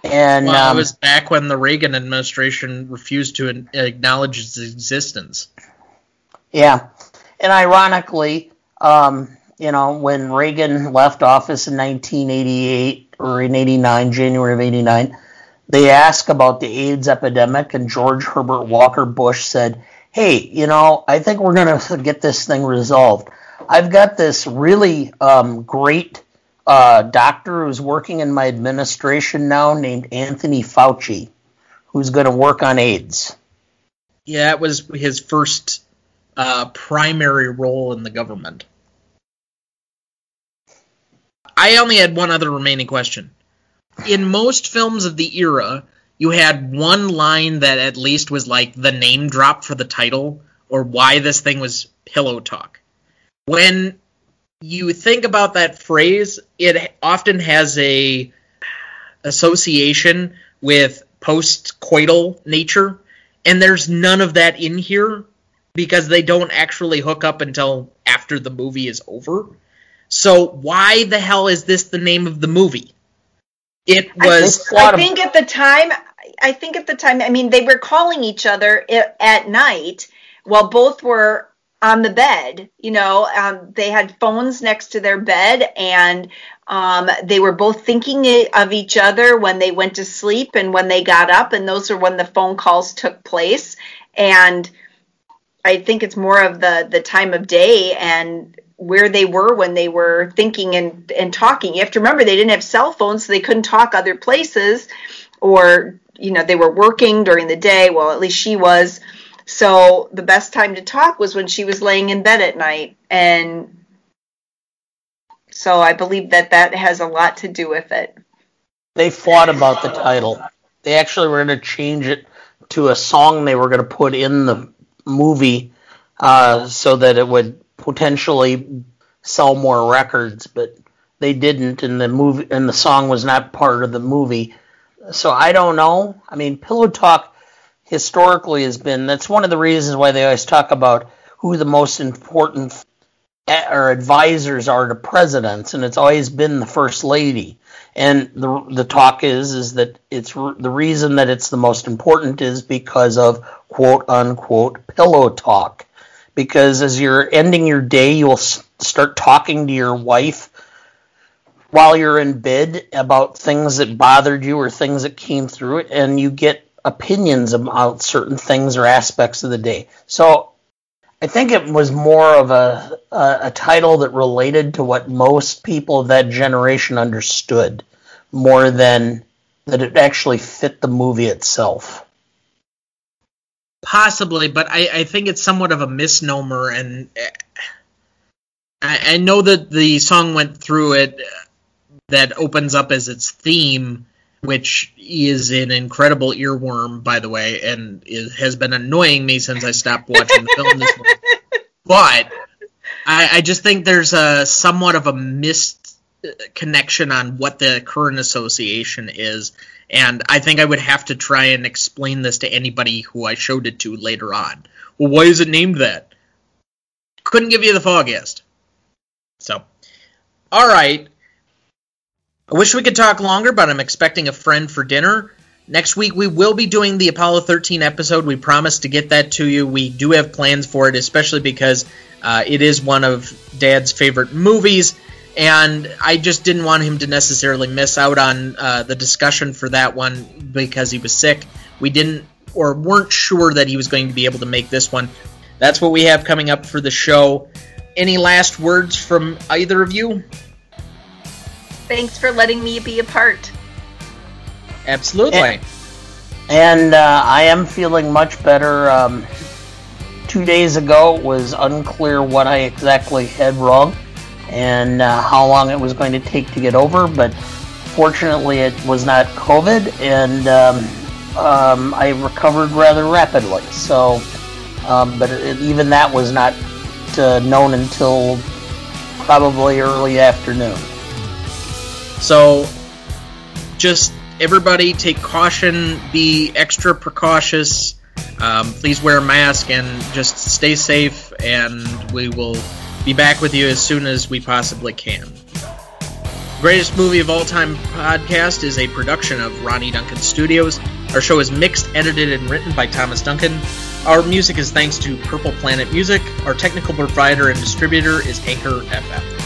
And, it was back when the Reagan administration refused to acknowledge its existence. Yeah. And ironically, you know, when Reagan left office in 1988 or in 89, January of 89, they asked about the AIDS epidemic, and George Herbert Walker Bush said, hey, you know, I think we're going to get this thing resolved. I've got this really great doctor who's working in my administration now named Anthony Fauci, who's going to work on AIDS. Yeah, that was his first primary role in the government. I only had one other remaining question. In most films of the era, you had one line that at least was like the name drop for the title or why this thing was Pillow Talk. When you think about that phrase, it often has a association with post-coital nature, and there's none of that in here because they don't actually hook up until after the movie is over. So why the hell is this the name of the movie? It was... I think at the time, I mean, they were calling each other at night while both were... on the bed, you know, they had phones next to their bed, and they were both thinking of each other when they went to sleep and when they got up, and those are when the phone calls took place. And I think it's more of the time of day and where they were when they were thinking and talking. You have to remember they didn't have cell phones, so they couldn't talk other places, or, you know, they were working during the day. Well, at least she was. So the best time to talk was when she was laying in bed at night. And so I believe that has a lot to do with it. They fought about the title. They actually were going to change it to a song they were going to put in the movie so that it would potentially sell more records, but they didn't, and the song was not part of the movie. So I don't know. I mean, Pillow Talk historically has been, that's one of the reasons why they always talk about who the most important or advisors are to presidents, and it's always been the first lady. And the talk is that it's the reason that it's the most important is because of quote unquote pillow talk. Because as you're ending your day, you'll start talking to your wife while you're in bed about things that bothered you or things that came through it, and you get opinions about certain things or aspects of the day. So I think it was more of a title that related to what most people of that generation understood, more than that it actually fit the movie itself. Possibly, but I think it's somewhat of a misnomer, and I know that the song went through it that opens up as its theme, which is an incredible earworm, by the way, and it has been annoying me since I stopped watching the film this morning. But I just think there's a somewhat of a missed connection on what the current association is, and I think I would have to try and explain this to anybody who I showed it to later on. Well, why is it named that? Couldn't give you the foggiest. So, all right. I wish we could talk longer, but I'm expecting a friend for dinner. Next week, we will be doing the Apollo 13 episode. We promised to get that to you. We do have plans for it, especially because it is one of Dad's favorite movies, and I just didn't want him to necessarily miss out on the discussion for that one because he was sick. We didn't or weren't sure that he was going to be able to make this one. That's what we have coming up for the show. Any last words from either of you? Thanks for letting me be a part. Absolutely. And I am feeling much better. 2 days ago, it was unclear what I exactly had wrong and how long it was going to take to get over, but fortunately it was not COVID, and I recovered rather rapidly. So, but even that was not known until probably early afternoon. So, just everybody take caution, be extra precautious, please wear a mask, and just stay safe, and we will be back with you as soon as we possibly can. Greatest Movie of All-Time Podcast is a production of Ronnie Duncan Studios. Our show is mixed, edited, and written by Thomas Duncan. Our music is thanks to Purple Planet Music. Our technical provider and distributor is Anchor FM.